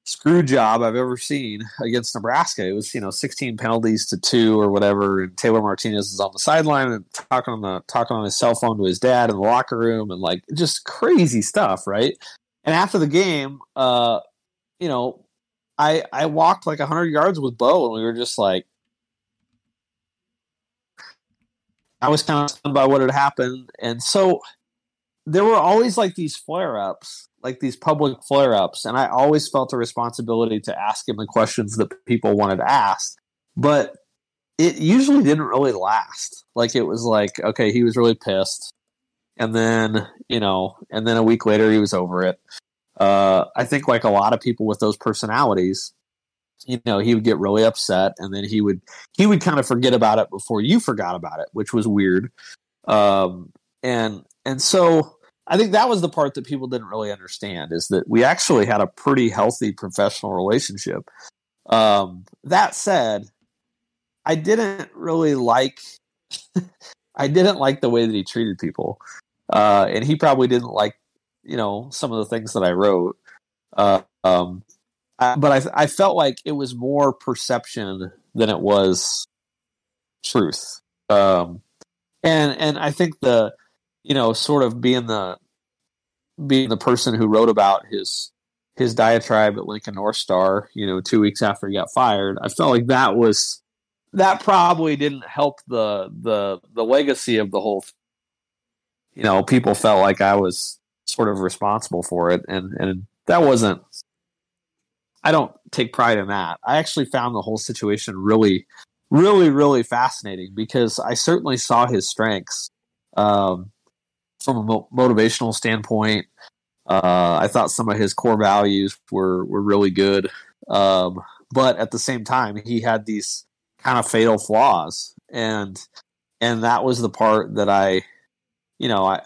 screw job I've ever seen against Nebraska. It was, you know, sixteen penalties to two or whatever, and Taylor Martinez is on the sideline and talking on the talking on his cell phone to his dad in the locker room, and like just crazy stuff, right? And after the game, uh, you know, I I walked like a hundred yards with Bo, and we were just like, I was kind of stunned by what had happened, and so there were always like these flare-ups, like these public flare-ups, and I always felt a responsibility to ask him the questions that people wanted asked. But it usually didn't really last. Like, it was like, okay, he was really pissed. And then, you know, and then a week later he was over it. Uh, I think like a lot of people with those personalities, you know, he would get really upset, and then he would, he would kind of forget about it before you forgot about it, which was weird. Um, and, and so I think that was the part that people didn't really understand, is that we actually had a pretty healthy professional relationship. Um, that said, I didn't really like, I didn't like the way that he treated people. Uh, and he probably didn't like, you know, some of the things that I wrote. Uh, um, I, but I, I felt like it was more perception than it was truth. Um, and, and I think the, you know, sort of being the, being the person who wrote about his, his diatribe at Lincoln North Star, you know, two weeks after he got fired, I felt like that was, that probably didn't help the, the, the legacy of the whole, you know, people felt like I was sort of responsible for it. And, and that wasn't, I don't take pride in that. I actually found the whole situation really, really, really fascinating, because I certainly saw his strengths, um, from a mo- motivational standpoint. Uh, I thought some of his core values were, were really good. Um, but at the same time, he had these kind of fatal flaws. And, and that was the part that I, you know, I,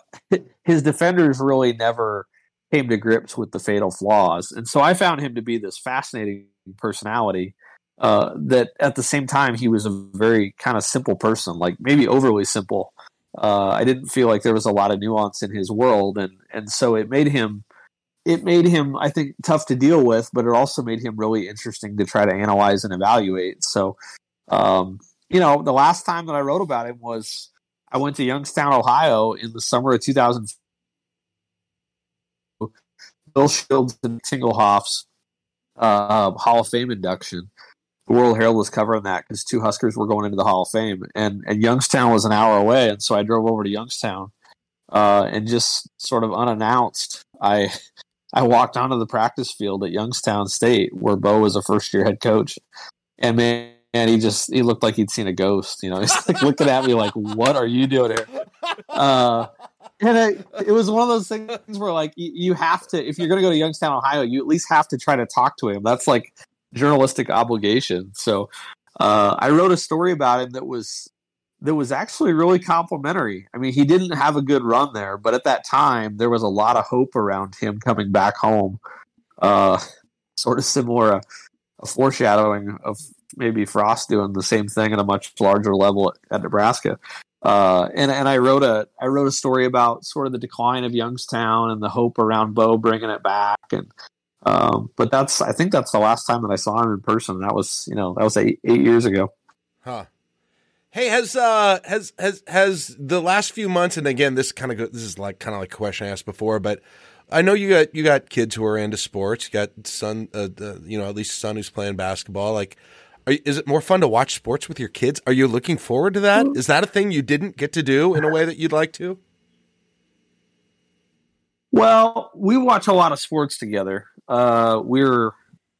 his defenders really never came to grips with the fatal flaws. And so I found him to be this fascinating personality, uh, that at the same time, he was a very kind of simple person, like maybe overly simple. Uh, I didn't feel like there was a lot of nuance in his world. And, and so it made him, it made him, I think, tough to deal with, but it also made him really interesting to try to analyze and evaluate. So, um, you know, the last time that I wrote about him was, I went to Youngstown, Ohio in the summer of two thousand four. Bill Shields and Tinglehoff's uh, Hall of Fame induction. The World Herald was covering that because two Huskers were going into the Hall of Fame. And, and Youngstown was an hour away, and so I drove over to Youngstown. Uh, and just sort of unannounced, I I walked onto the practice field at Youngstown State, where Bo was a first-year head coach. And, man, And he just, he looked like he'd seen a ghost, you know, he's like looking at me like, what are you doing here? Uh, and it, it was one of those things where like, you, you have to, if you're going to go to Youngstown, Ohio, you at least have to try to talk to him. That's like journalistic obligation. So uh, I wrote a story about him that was, that was actually really complimentary. I mean, he didn't have a good run there, but at that time there was a lot of hope around him coming back home. Uh, sort of similar, uh, a foreshadowing of maybe Frost doing the same thing at a much larger level at, at Nebraska. Uh, and, and I wrote a, I wrote a story about sort of the decline of Youngstown and the hope around Bo bringing it back. And, um, but that's, I think that's the last time that I saw him in person. That was, you know, that was eight, eight years ago. Huh. Hey, has, uh, has, has, has the last few months, and again, this kind of go, this is like, kind of like a question I asked before, but I know you got, you got kids who are into sports, you got son, uh, uh, you know, at least son who's playing basketball. Like, Are, is it more fun to watch sports with your kids? Are you looking forward to that? Is that a thing you didn't get to do in a way that you'd like to? Well, we watch a lot of sports together. Uh, we're,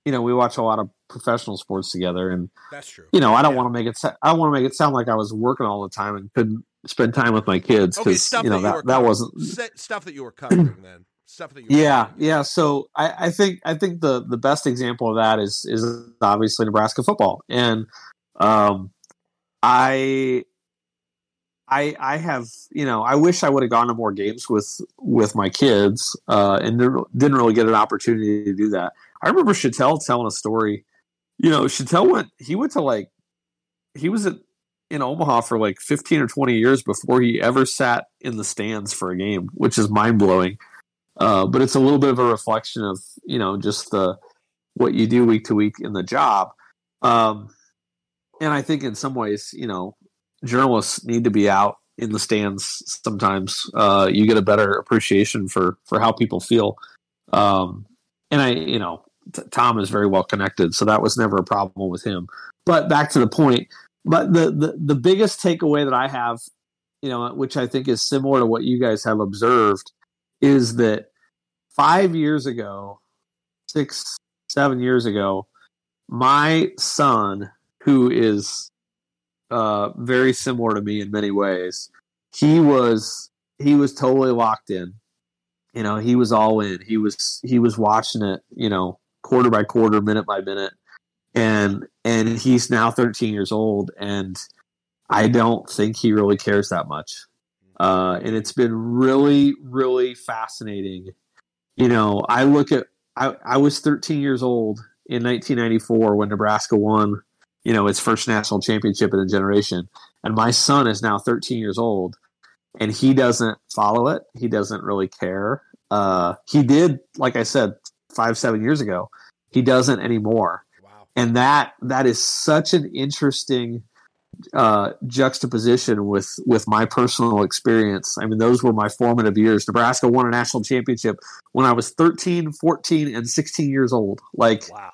you know, we watch a lot of professional sports together, and that's true. You know, I don't yeah. want to make it. Sa- I want to make it sound like I was working all the time and couldn't spend time with my kids, because okay, you know that, you that, that wasn't stuff that you were covering then. Stuff that you yeah yeah so I, I think I think the the best example of that is is obviously Nebraska football, and um I I I have you know I wish I would have gone to more games with with my kids, uh and didn't really get an opportunity to do that. I remember Chatelain telling a story. you know Chatelain went he went to like he was at in Omaha for like fifteen or twenty years before he ever sat in the stands for a game, which is mind-blowing. Uh, but it's a little bit of a reflection of, you know, just the, what you do week to week in the job. Um, and I think in some ways, you know, journalists need to be out in the stands sometimes. Uh, you get a better appreciation for, for how people feel. Um, and I, you know, t- Tom is very well connected, so that was never a problem with him. But back to the point, but the, the, the biggest takeaway that I have, you know, which I think is similar to what you guys have observed, is that five years ago, six, seven years ago, my son, who is uh, very similar to me in many ways, he was he was totally locked in. You know, he was all in. He was he was watching it, you know, quarter by quarter, minute by minute. And and he's now thirteen years old, and I don't think he really cares that much. Uh, and it's been really, really fascinating. You know, I look at I, I was thirteen years old in nineteen ninety-four when Nebraska won, you know, its first national championship in a generation. And my son is now thirteen years old, and he doesn't follow it. He doesn't really care. Uh, he did, like I said, five, seven years ago. He doesn't anymore. Wow. And that that is such an interesting uh, juxtaposition with, with my personal experience. I mean, those were my formative years. Nebraska won a national championship when I was thirteen, fourteen, and sixteen years old. Like, wow.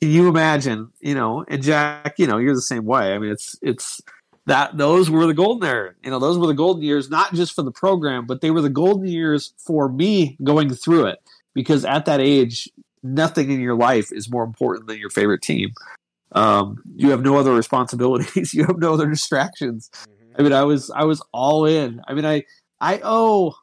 Can you imagine, you know, and Jack, you know, you're the same way. I mean, it's, it's that those were the golden era, you know, those were the golden years, not just for the program, but they were the golden years for me going through it, because at that age, nothing in your life is more important than your favorite team. Um, you have no other responsibilities. You have no other distractions. Mm-hmm. I mean, I was, I was all in. I mean, I, I owe,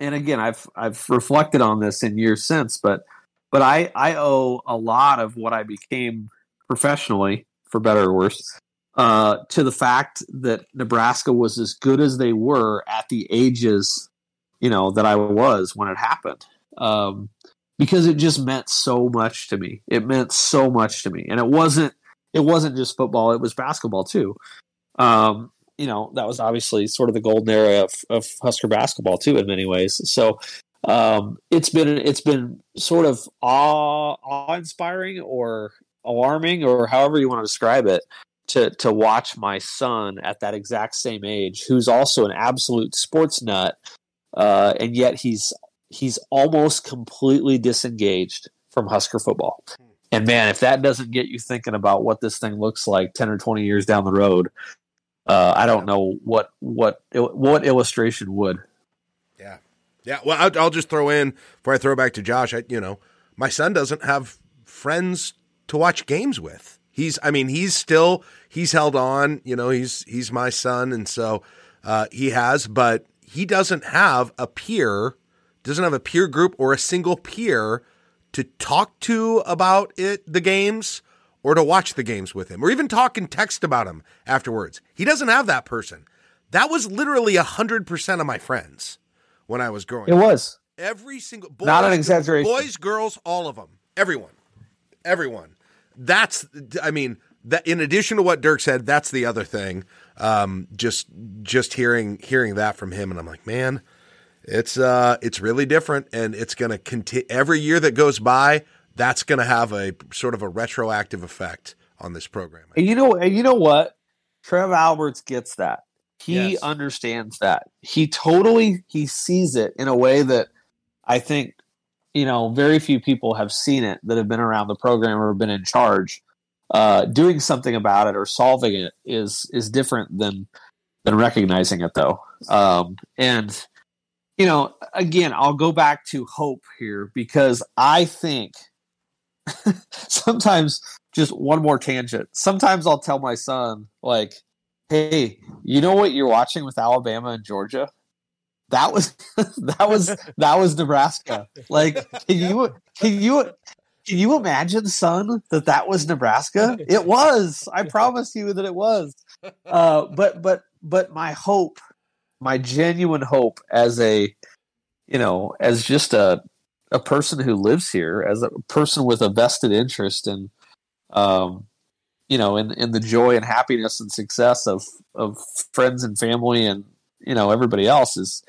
and again, I've, I've reflected on this in years since, but But I, I owe a lot of what I became professionally, for better or worse, uh, to the fact that Nebraska was as good as they were at the ages, you know, that I was when it happened. Um, because it just meant so much to me. It meant so much to me. And it wasn't it wasn't just football, it was basketball too. Um, you know, that was obviously sort of the golden era of, of Husker basketball too in many ways. So Um, it's been it's been sort of awe, awe-inspiring or alarming, or however you want to describe it, to to watch my son at that exact same age, who's also an absolute sports nut, uh, and yet he's he's almost completely disengaged from Husker football. And man, if that doesn't get you thinking about what this thing looks like ten or twenty years down the road, uh, I don't know what what what illustration would. Yeah. Yeah, well, I'll, I'll just throw in, before I throw back to Josh, I, you know, my son doesn't have friends to watch games with. He's, I mean, he's still, he's held on, you know, he's he's my son, and so uh, he has, but he doesn't have a peer, doesn't have a peer group or a single peer to talk to about it, the games, or to watch the games with him, or even talk and text about him afterwards. He doesn't have that person. That was literally one hundred percent of my friends. When I was growing up. It was. Every single boy. Not an exaggeration. Boys, girls, all of them. Everyone. Everyone. That's, I mean, that, in addition to what Dirk said, that's the other thing. Um, just just hearing hearing that from him, and I'm like, man, it's uh it's really different, and it's going to continue. Every year that goes by, that's going to have a sort of a retroactive effect on this program. And you know, and you know what? Trev Alberts gets that. He yes. understands that. He totally, he sees it in a way that I think, you know, very few people have seen it that have been around the program or been in charge. Uh, doing something about it or solving it is is different than than recognizing it, though. Um, and, you know, again, I'll go back to hope here, because I think sometimes, just one more tangent, sometimes I'll tell my son, like, hey, you know what you're watching with Alabama and Georgia? That was that was that was Nebraska. Like, can you can you can you imagine, son, that that was Nebraska? It was. I promise you that it was. Uh, but but but my hope, my genuine hope, as a you know, as just a a person who lives here, as a person with a vested interest in. Um, you know, in, in the joy and happiness and success of, of friends and family and, you know, everybody else is,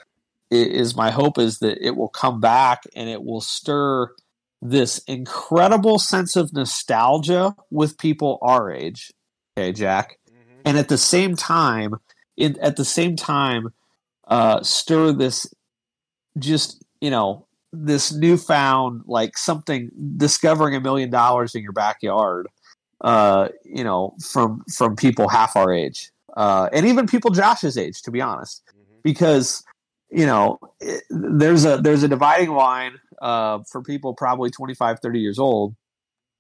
is my hope is that it will come back and it will stir this incredible sense of nostalgia with people our age. Okay, Jack. Mm-hmm. And at the same time, in, at the same time, uh, stir this just, you know, this newfound, like something, discovering a million dollars in your backyard. Uh, you know, from from people half our age, uh, and even people Josh's age, to be honest, because you know, it, there's a there's a dividing line uh, for people probably twenty-five, thirty years old.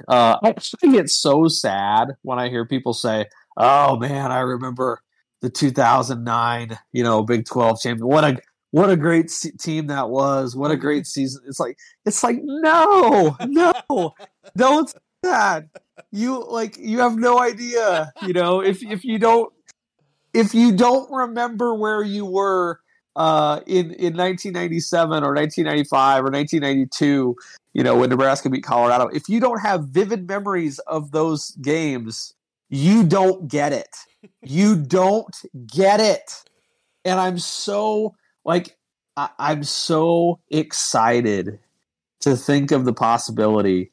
Uh, I actually get so sad when I hear people say, "Oh man, I remember the two thousand nine, you know, Big twelve champion. What a what a great se- team that was. What a great season." It's like it's like no, no, don't say that. You like you have no idea. You know, if if you don't if you don't remember where you were uh, in in nineteen ninety-seven or nineteen ninety-five or nineteen ninety-two. You know, when Nebraska beat Colorado, if you don't have vivid memories of those games, you don't get it. You don't get it. And I'm so, like, I- I'm so excited to think of the possibility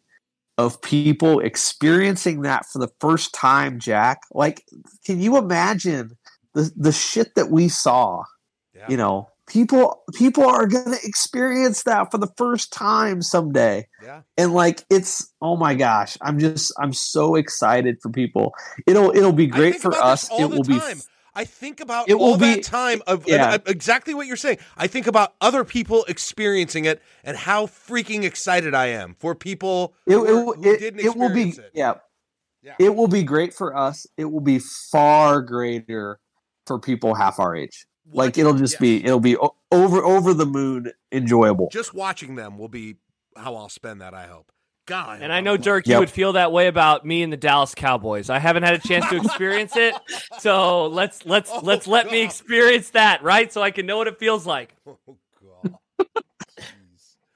of people experiencing that for the first time, Jack. Like, can you imagine the, the shit that we saw, yeah. you know? People people are going to experience that for the first time someday. Yeah. And like it's oh my gosh, I'm just I'm so excited for people. It'll it'll be great for us. It will be I think about it all that time of yeah. exactly what you're saying. I think about other people experiencing it and how freaking excited I am for people it, who, it, who it, didn't it experience will be, it. Yeah. yeah. It will be great for us. It will be far greater for people half our age. Like watching, it'll just yeah. be it'll be over over the moon enjoyable. Just watching them will be how I'll spend that, I hope. God. And I know Dirk, yep. you would feel that way about me and the Dallas Cowboys. I haven't had a chance to experience it. So let's let's oh, let's let God. me experience that, right? So I can know what it feels like. Oh God.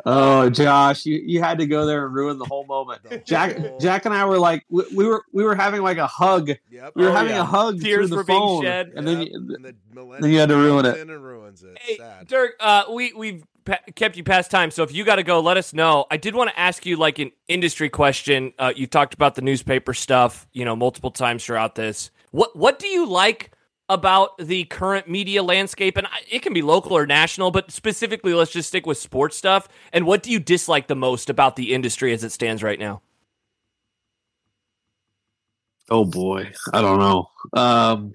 Oh, Josh, you, you had to go there and ruin the whole moment. The Jack whole... Jack and I were like we, we were we were having like a hug. Yep. We were oh, having yeah. a hug. Tears through the were phone, being shed. And, yep. then, you, and the then you had to ruin it. Ruins it. Hey, sad. Dirk, uh, we we've pa- kept you past time, so if you got to go, let us know. I did want to ask you like an industry question. Uh, you talked about the newspaper stuff, you know, multiple times throughout this. What what do you like about the current media landscape, and it can be local or national, but specifically let's just stick with sports stuff, and what do you dislike the most about the industry as it stands right now? Oh boy, I don't know. Um,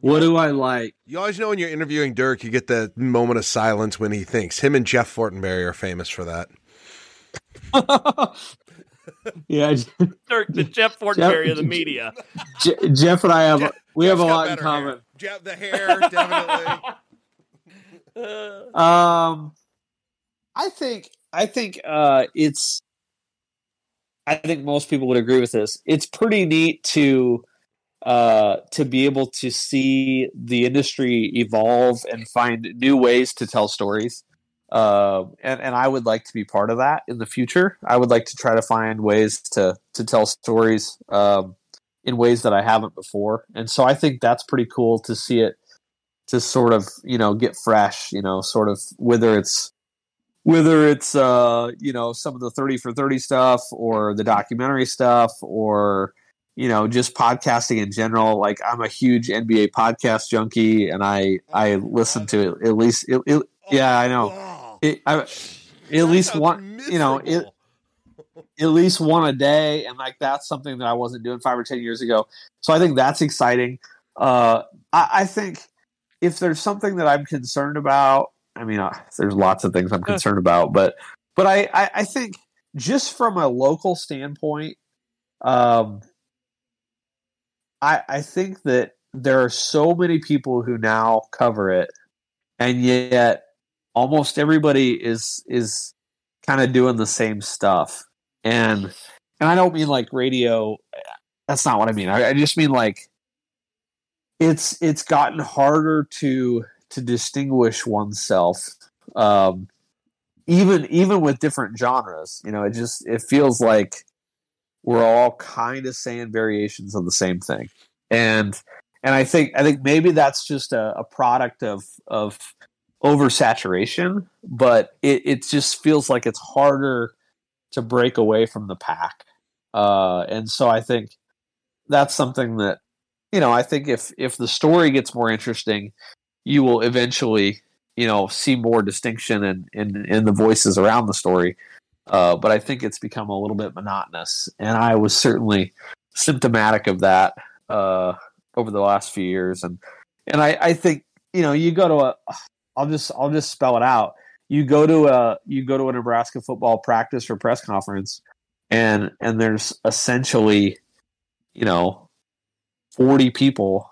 what do I like? You always know when you're interviewing Dirk, you get the moment of silence when he thinks. Him and Jeff Fortenberry are famous for that. Yeah, Dirk, the Jeff Fortenberry of the media. J- Jeff and I have Jeff, we have Jeff's a lot in common. Hair. Jeff, the hair, definitely. um, I think I think uh, it's. I think most people would agree with this. It's pretty neat to uh, to be able to see the industry evolve and find new ways to tell stories. Uh, and, and I would like to be part of that in the future. I would like to try to find ways to, to tell stories um, in ways that I haven't before. And so I think that's pretty cool to see it, to sort of, you know, get fresh, you know, sort of whether it's, whether it's, uh, you know, some of the thirty for thirty stuff or the documentary stuff or, you know, just podcasting in general. Like I'm a huge N B A podcast junkie and I, I listen to it at least it, it, yeah, I know. It, I, at least one, miserable. you know, it, at least one a day. And like, that's something that I wasn't doing five or ten years ago. So I think that's exciting. Uh, I, I think if there's something that I'm concerned about, I mean, uh, there's lots of things I'm concerned about, but, but I, I, I think just from a local standpoint, um, I, I think that there are so many people who now cover it and yet, almost everybody is is kind of doing the same stuff, and and I don't mean like radio. That's not what I mean. I, I just mean like it's it's gotten harder to to distinguish oneself, um, even even with different genres. You know, it just it feels like we're all kind of saying variations of the same thing, and and I think I think maybe that's just a, a product of of. oversaturation, but it, it just feels like it's harder to break away from the pack. Uh, and so I think that's something that, you know, I think if, if the story gets more interesting, you will eventually, you know, see more distinction in, in, in the voices around the story. Uh, but I think it's become a little bit monotonous. And I was certainly symptomatic of that uh, over the last few years. And, and I, I think, you know, you go to a, I'll just, I'll just spell it out. You go to a, you go to a Nebraska football practice or press conference, and, and there's essentially, you know, forty people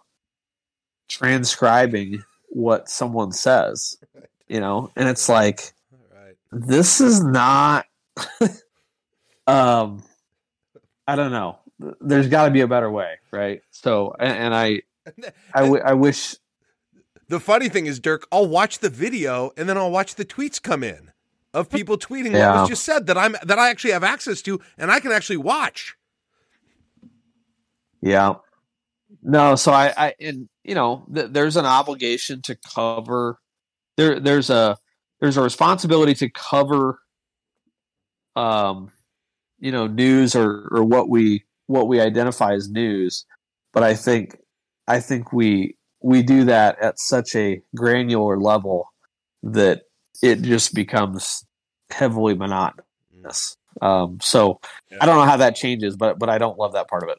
transcribing what someone says, you know? And it's like, this is not, um, I don't know. There's gotta be a better way. Right. So, and, and I, I, w- I wish. The funny thing is, Dirk, I'll watch the video and then I'll watch the tweets come in of people tweeting yeah. what was just said that I'm, that I actually have access to and I can actually watch. Yeah. No, so I, I and you know, th- there's an obligation to cover. There, there's a there's a responsibility to cover, um, you know, news or, or what we what we identify as news. But I think I think we we do that at such a granular level that it just becomes heavily monotonous. Um, so yeah. I don't know how that changes, but but I don't love that part of it.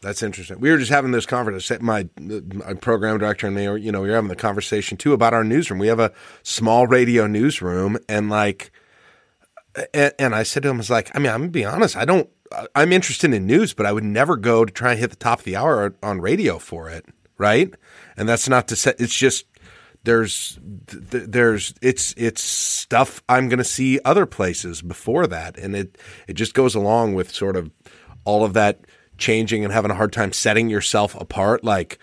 That's interesting. We were just having this conversation. My, my program director and me, you know, we were having the conversation too about our newsroom. We have a small radio newsroom, and like, and, and I said to him, I was like, I mean, I'm gonna be honest. I don't. I'm interested in news, but I would never go to try and hit the top of the hour on radio for it, right? And that's not to say it's just there's there's it's it's stuff I'm gonna see other places before that, and it it just goes along with sort of all of that. Changing and having a hard time setting yourself apart. Like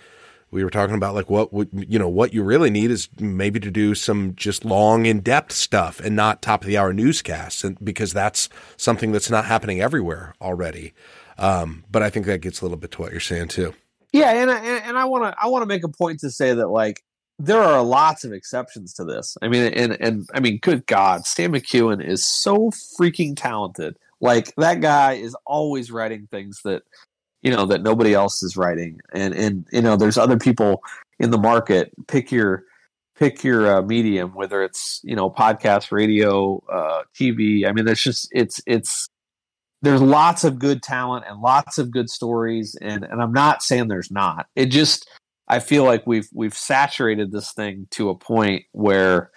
we were talking about, like what would, you know, what you really need is maybe to do some just long in-depth stuff and not top of the hour newscasts. And because that's something that's not happening everywhere already. Um, but I think that gets a little bit to what you're saying too. Yeah. And I, and I want to, I want to make a point to say that like, there are lots of exceptions to this. I mean, and, and I mean, good God, Stan McEwen is so freaking talented. Like that guy is always writing things that, you know, that nobody else is writing. And, and, you know, there's other people in the market, pick your, pick your uh, medium, whether it's, you know, podcast, radio, uh, T V. I mean, there's just, it's, it's, there's lots of good talent and lots of good stories. And, and I'm not saying there's not, it just, I feel like we've, we've saturated this thing to a point where,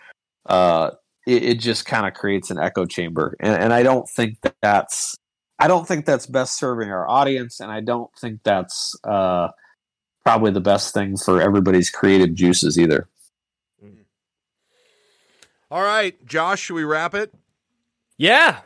uh, it just kind of creates an echo chamber. And, and I don't think that that's, I don't think that's best serving our audience. And I don't think that's uh, probably the best thing for everybody's creative juices either. Mm-hmm. All right, Josh, should we wrap it? Yeah.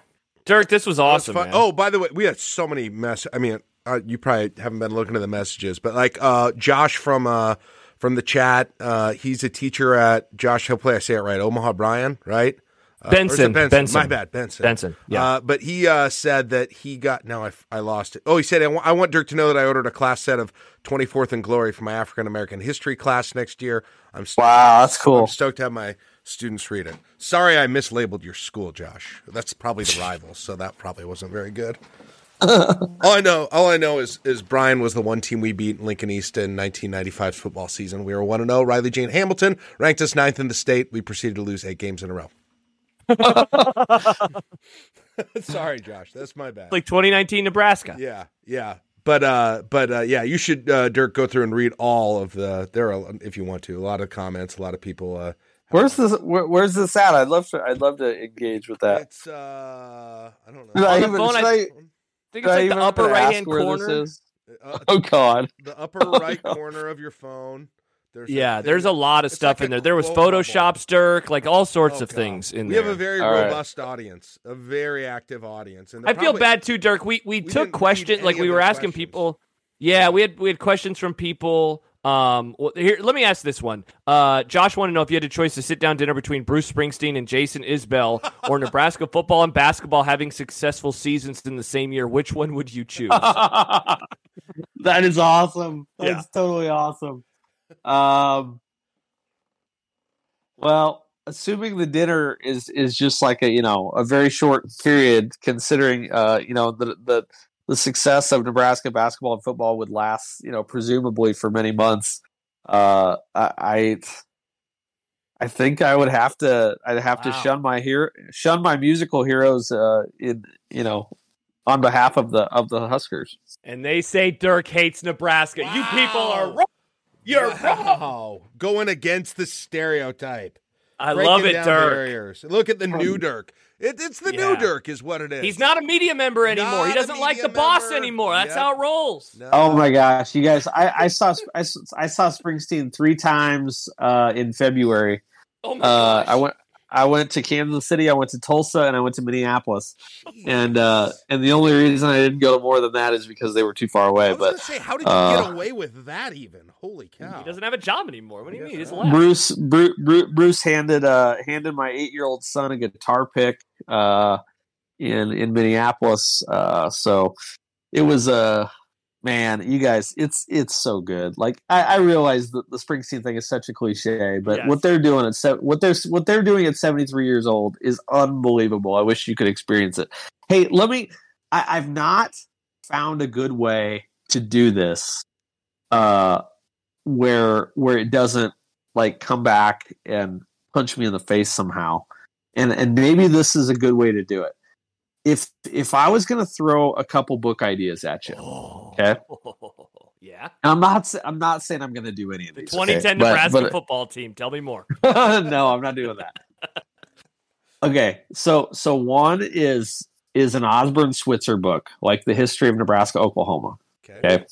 Dirk, this was awesome. Was man. Oh, by the way, we had so many mess. I mean, uh, you probably haven't been looking at the messages, but like uh, Josh from, uh, From the chat, uh, he's a teacher at Josh. Hopefully, I say it right. Omaha Brian, right? Uh, Benson, Benson, Benson. My bad, Benson. Benson. Yeah. Uh, but he uh, said that he got. Now I, I lost it. Oh, he said I, w- I want Dirk to know that I ordered a class set of twenty-fourth and Glory for my African American history class next year. I'm st- wow, that's cool. I'm stoked to have my students read it. Sorry, I mislabeled your school, Josh. That's probably the rival, so that probably wasn't very good. all I know, all I know is, is Brian was the one team we beat in Lincoln East in nineteen ninety-five's football season. We were one and zero. Riley Jane Hamilton ranked us ninth in the state. We proceeded to lose eight games in a row. Sorry, Josh, that's my bad. Like twenty nineteen Nebraska. Yeah, yeah, but uh, but uh, yeah, you should uh, Dirk go through and read all of the there are, if you want to. A lot of comments, a lot of people. Uh, Where's this? Where, where's this at? I'd love to. I'd love to engage with that. It's uh, I don't know. Should I even, phone, should I, I, I think it's like the upper right-hand corner. Uh, oh, God. The upper oh, right God. corner of your phone. There's yeah, a, there's, there's a lot of stuff like in there. There was Photoshops, Dirk, like all sorts oh, of God. things in we there. We have a very all robust right. audience, a very active audience. And I probably, feel bad, too, Dirk. We we, we took questions. Like, we were asking questions. people. Yeah, we had we had questions from people. Um, well, here, let me ask this one. Uh, Josh wanted to know if you had a choice to sit down dinner between Bruce Springsteen and Jason Isbell or Nebraska football and basketball having successful seasons in the same year. Which one would you choose? That is awesome. That's yeah. totally awesome. Um, well, assuming the dinner is, is just like a, you know, a very short period, considering, uh, you know, the, the, the success of Nebraska basketball and football would last, you know, presumably for many months. Uh, I, I think I would have to, I'd have wow. to shun my hero, shun my musical heroes, uh, in, you know, on behalf of the, of the Huskers. And they say Dirk hates Nebraska. Wow. You people are wrong. You're wow. wrong. Going against the stereotype. I Breaking love it, Dirk. Barriers. Look at the new Dirk. It, it's the yeah. new Dirk is what it is. He's not a media member anymore. Not he doesn't like the member. boss anymore. That's yep. how it rolls. No. Oh, my gosh. You guys, I, I saw I, I saw Springsteen three times uh, in February. Oh, my uh, gosh. I went, I went to Kansas City, I went to Tulsa, and I went to Minneapolis. Jeez. And uh, and the only reason I didn't go to more than that is because they were too far away. I was but, gonna say, how did you uh, get away with that even? Holy cow. He doesn't have a job anymore. What do you mean? He just left. Bruce, Bruce, Bruce handed uh, handed my eight-year-old son a guitar pick uh, in, in Minneapolis. Uh, so it was a... Uh, Man, you guys, it's it's so good. Like I, I realize that the Springsteen thing is such a cliche, but yes. what they're doing at se- what they're what they're doing at seventy-three years old is unbelievable. I wish you could experience it. Hey, let me. I, I've not found a good way to do this, uh, where where it doesn't like come back and punch me in the face somehow. And and maybe this is a good way to do it. If if I was going to throw a couple book ideas at you, okay? Yeah. I'm not I'm not saying I'm going to do any of these. The twenty ten okay? Nebraska but, but, football team, tell me more. No, I'm not doing that. Okay. So so one is is an Osborne Switzer book, like the history of Nebraska, Oklahoma. Okay. okay?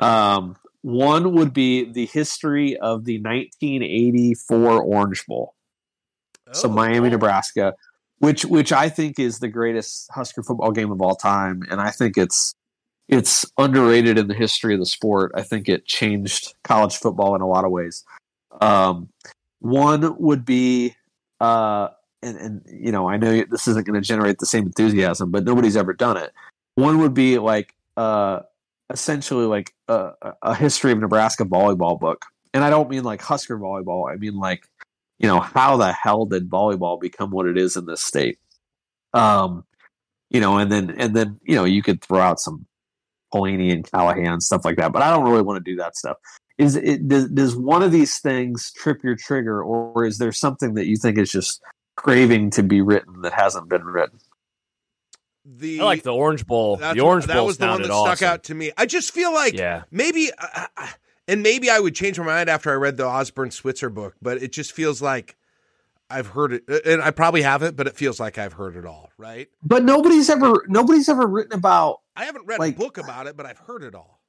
Um one would be the history of the nineteen eighty-four Orange Bowl. Oh, so Miami, wow. Nebraska. Which, which I think is the greatest Husker football game of all time, and I think it's it's underrated in the history of the sport. I think it changed college football in a lot of ways. Um, one would be, uh, and, and you know, I know this isn't going to generate the same enthusiasm, but nobody's ever done it. One would be like uh, essentially like a, a history of Nebraska volleyball book, and I don't mean like Husker volleyball. I mean like. You know, how the hell did volleyball become what it is in this state? Um, you know, and then and then you know you could throw out some Pelini and Callahan stuff like that, but I don't really want to do that stuff. Is it does, does one of these things trip your trigger, or is there something that you think is just craving to be written that hasn't been written? The, I like the Orange Bowl. The Orange Bowl that was the one that awesome. stuck out to me. I just feel like yeah. maybe. Uh, I, And maybe I would change my mind after I read the Osborne Switzer book, but it just feels like I've heard it, and I probably haven't, but it feels like I've heard it all, right? But nobody's ever nobody's ever written about. I haven't read like, a book about it, but I've heard it all.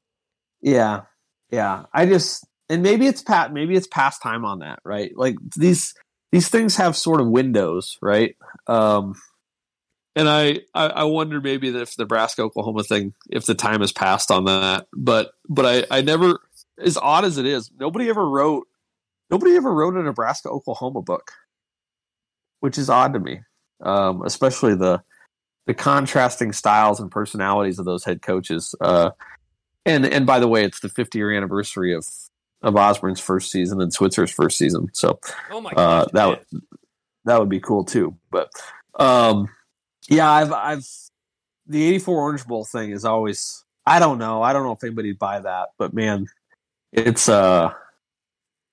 Yeah, yeah. I just and maybe it's pat maybe it's past time on that, right? Like these these things have sort of windows, right? Um, and I, I, I wonder maybe if the Nebraska Oklahoma thing, if the time has passed on that, but but I I never. As odd as it is, nobody ever wrote nobody ever wrote a Nebraska Oklahoma book, which is odd to me, um, especially the the contrasting styles and personalities of those head coaches. Uh, and and by the way, it's the fifty year anniversary of of Osborne's first season and Switzer's first season, so oh my gosh, uh, that would that would be cool too. But um, yeah, I've I've the eighty-four Orange Bowl thing is always I don't know I don't know if anybody'd buy that, but man. It's uh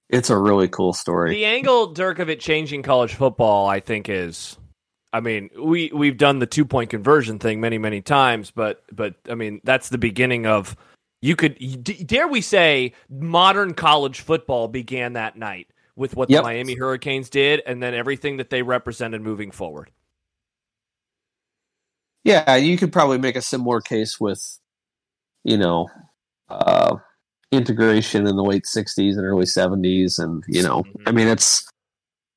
it's a really cool story. The angle, Dirk, of it changing college football, I think is, I mean, we we've done the two point conversion thing many many times, but but I mean that's the beginning of you could d- dare we say modern college football began that night with what yep. the Miami Hurricanes did, and then everything that they represented moving forward. Yeah, you could probably make a similar case with, you know, uh. integration in the late sixties and early seventies, and you know, I mean, it's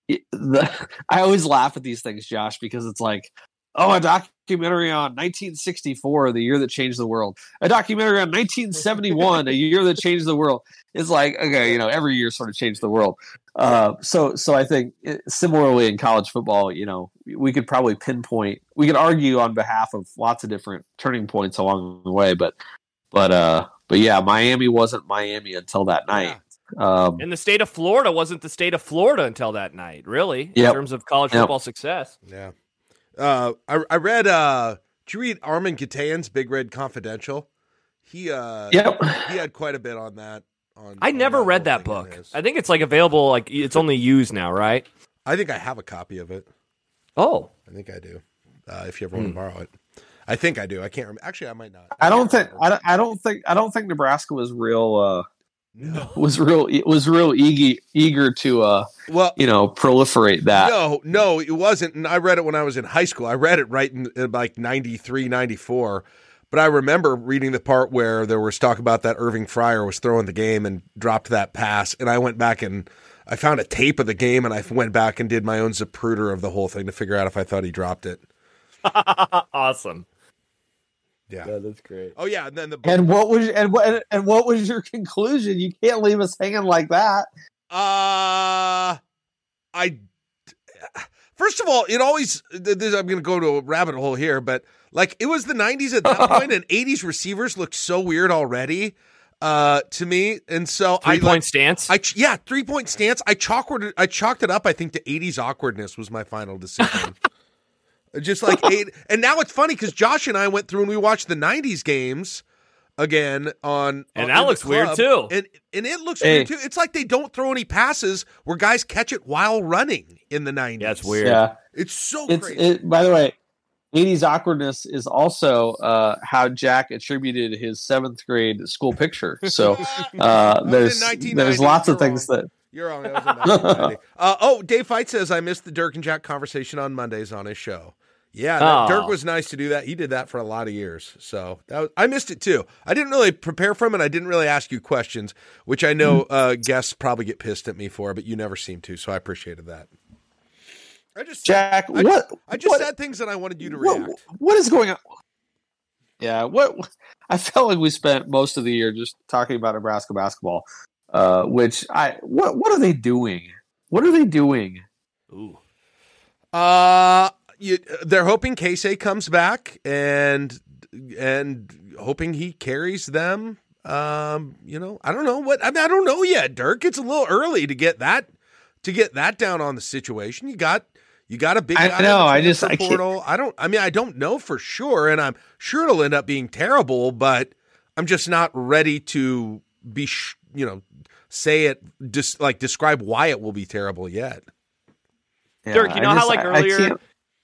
it, the. I always laugh at these things, Josh, because it's like, oh, a documentary on nineteen sixty-four, the year that changed the world. A documentary on nineteen seventy-one, a year that changed the world. It's like, okay, you know, every year sort of changed the world. Uh, so, so I think similarly in college football, you know, we could probably pinpoint, we could argue on behalf of lots of different turning points along the way, but, but, uh. But yeah, Miami wasn't Miami until that night. Yeah. Um, and the state of Florida wasn't the state of Florida until that night, really, yep. in terms of college yep. football success. Yeah. Uh, I, I read, uh, did you read Armin Gitayan's Big Red Confidential? He uh, yep. he had quite a bit on that. On, I on never that read that book. I think it's like available, like it's only used now, right? I think I have a copy of it. Oh. I think I do, uh, if you ever mm. want to borrow it. I think I do. I can't remember. Actually, I might not. I, I don't think. I don't, I don't think. I don't think Nebraska was real. Uh, No. Was real was real eager eager to uh well, you know proliferate that. No, no, it wasn't. And I read it when I was in high school. I read it right in, in like ninety-three, ninety-four. But I remember reading the part where there was talk about that Irving Fryer was throwing the game and dropped that pass. And I went back and I found a tape of the game, and I went back and did my own Zapruder of the whole thing to figure out if I thought he dropped it. Awesome. Yeah. yeah, that's great. Oh yeah, and then the and what was and what and what was your conclusion? You can't leave us hanging like that. Uh, I first of all, it always. This, I'm going to go to a rabbit hole here, but like it was the nineties at that point, and eighties receivers looked so weird already uh, to me, and so three I three point like, stance. I yeah, three point stance. I chalked it. I chalked it up. I think to eighties awkwardness was my final decision. Just like eight, and now it's funny because Josh and I went through and we watched the nineties games again on, and on, that looks club, weird too, and and it looks hey. weird too. It's like they don't throw any passes where guys catch it while running in the nineties. That's weird. Yeah, it's so it's, crazy. It, by the way, eighties awkwardness is also uh, how Jack attributed his seventh grade school picture. So uh, there's there's lots of things that. You're on. uh, oh, Dave Fight says I missed the Dirk and Jack conversation on Mondays on his show. Yeah, that, Dirk was nice to do that. He did that for a lot of years, so that was, I missed it too. I didn't really prepare for him, and I didn't really ask you questions, which I know uh, guests probably get pissed at me for, but you never seem to, so I appreciated that. I just Jack, said, I what just, I just what, said things that I wanted you to what, react. What is going on? Yeah, what I felt like we spent most of the year just talking about Nebraska basketball. Uh, which I what what are they doing? What are they doing? Ooh, uh, you, they're hoping Casey comes back and and hoping he carries them. Um, you know, I don't know what I, mean, I don't know yet, Dirk. It's a little early to get that to get that down on the situation. You got you got a big. I know. I just I portal. I don't. I mean, I don't know for sure, and I'm sure it'll end up being terrible. But I'm just not ready to be. Sh- you know. Say it, just like describe why it will be terrible yet. Yeah, Dirk, you know just, how like I, earlier I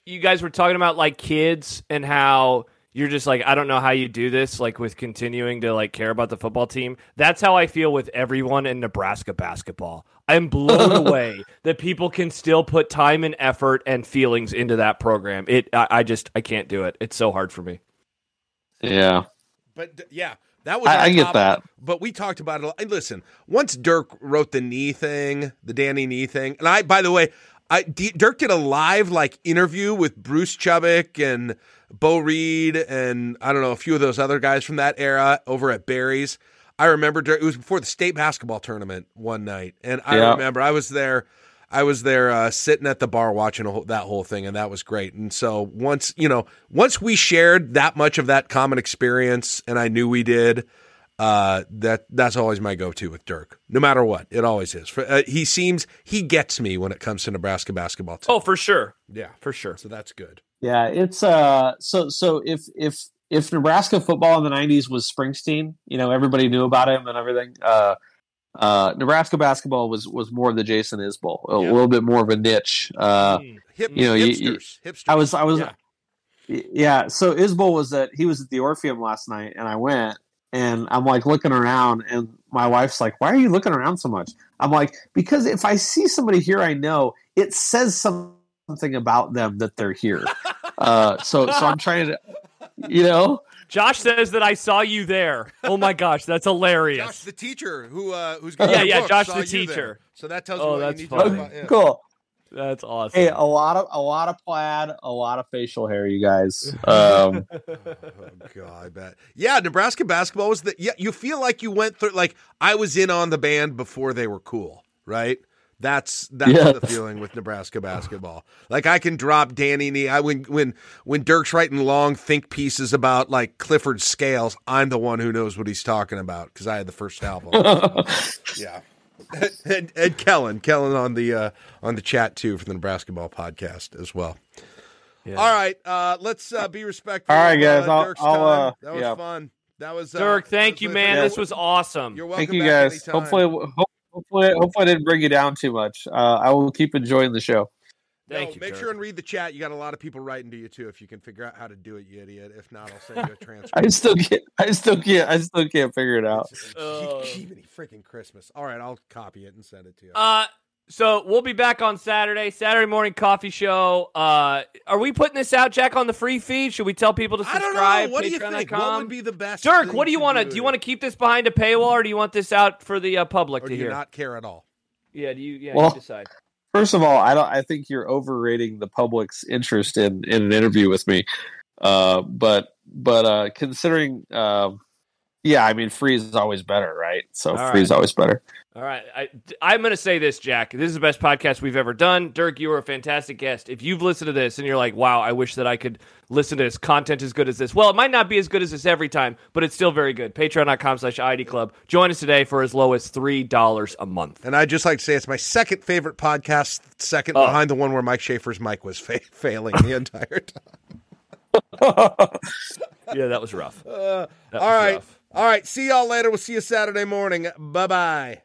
you guys were talking about like kids and how you're just like, I don't know how you do this, like with continuing to like care about the football team. That's how I feel with everyone in Nebraska basketball. I'm blown away that people can still put time and effort and feelings into that program. It, I, I just, I can't do it. It's so hard for me. Yeah. But yeah. That was I, I get that. But we talked about it. And listen, once Dirk wrote the knee thing, the Danny knee thing, and I, by the way, I, D, Dirk did a live like interview with Bruce Chubbuck and Bo Reed and I don't know, a few of those other guys from that era over at Barry's. I remember Dirk, it was before the state basketball tournament one night. And I yeah. remember I was there. I was there uh, sitting at the bar watching a whole, that whole thing, and that was great. And so once, you know, once we shared that much of that common experience, and I knew we did, uh, that that's always my go-to with Dirk, no matter what. It always is. For, uh, he seems he gets me when it comes to Nebraska basketball team. Oh, for sure. Yeah, for sure. So that's good. Yeah, it's uh. So so if if if Nebraska football in the nineties was Springsteen, you know, everybody knew about him and everything. Uh, Uh, Nebraska basketball was, was more of the Jason Isbell, a yeah. little bit more of a niche. Uh, Hip, you know, hipsters, you, you, hipsters. I was, I was, yeah. yeah. So Isbell was at, he was at the Orpheum last night, and I went, and I'm like looking around, and my wife's like, "Why are you looking around so much?" I'm like, "Because if I see somebody here, I know it says something about them that they're here." uh, so, so I'm trying to, you know. Josh says that I saw you there. Oh my gosh, that's hilarious. Josh, the teacher who uh, who's going yeah yeah book, Josh, the teacher. So that tells oh, me what you need funny. to talk about. Yeah. Cool, that's awesome. Hey, a lot of a lot of plaid, a lot of facial hair, you guys. Um, oh god, I bet. Yeah, Nebraska basketball was the yeah. You feel like you went through. Like I was in on the band before they were cool, right? That's that's yes. the feeling with Nebraska basketball. Like I can drop Danny knee. I when when when Dirk's writing long think pieces about like Clifford Scales, I'm the one who knows what he's talking about because I had the first album. yeah, and, and Kellen, Kellen on the uh, on the chat too for the Nebraska Ball podcast as well. Yeah. All right, uh, let's uh, be respectful. All right, guys, uh, Dirk's I'll, I'll, uh, that was yeah. fun. That was uh, Dirk. Thank was you, man. Yeah. This was awesome. You're welcome. Thank you, guys. Anytime. Hopefully. Ho- Hopefully, hopefully I didn't bring you down too much. Uh, I will keep enjoying the show. Thank no, you, make Dirk. Sure and read the chat. You got a lot of people writing to you too. If you can figure out how to do it, you idiot. If not, I'll send you a transcript. I still can't. I still can't. I still can't figure it out. Uh, Even freaking Christmas. All right, I'll copy it and send it to you. Uh, so we'll be back on Saturday, Saturday morning coffee show. Uh, are we putting this out, Jack, on the free feed? Should we tell people to subscribe? I don't know. What do you think? What would be the best? Dirk, what do you want to do? Do you want to keep this behind a paywall, or do you want this out for the uh, public or to do hear? You not care at all? Yeah. Do you? Yeah. Well, you decide. First of all, I don't. I think you're overrating the public's interest in, in an interview with me. Uh, but but uh, considering, uh, yeah, I mean, free is always better, right? So free is always better. All right. I, I'm going to say this, Jack. This is the best podcast we've ever done. Dirk, you were a fantastic guest. If you've listened to this and you're like, wow, I wish that I could listen to this content as good as this. Well, it might not be as good as this every time, but it's still very good. Patreon.com slash I D Club. Join us today for as low as three dollars a month. And I'd just like to say it's my second favorite podcast, second oh. behind the one where Mike Schaefer's mic was fa- failing the entire time. Yeah, that was rough. Uh, that all was right. Rough. All right. See y'all later. We'll see you Saturday morning. Bye-bye.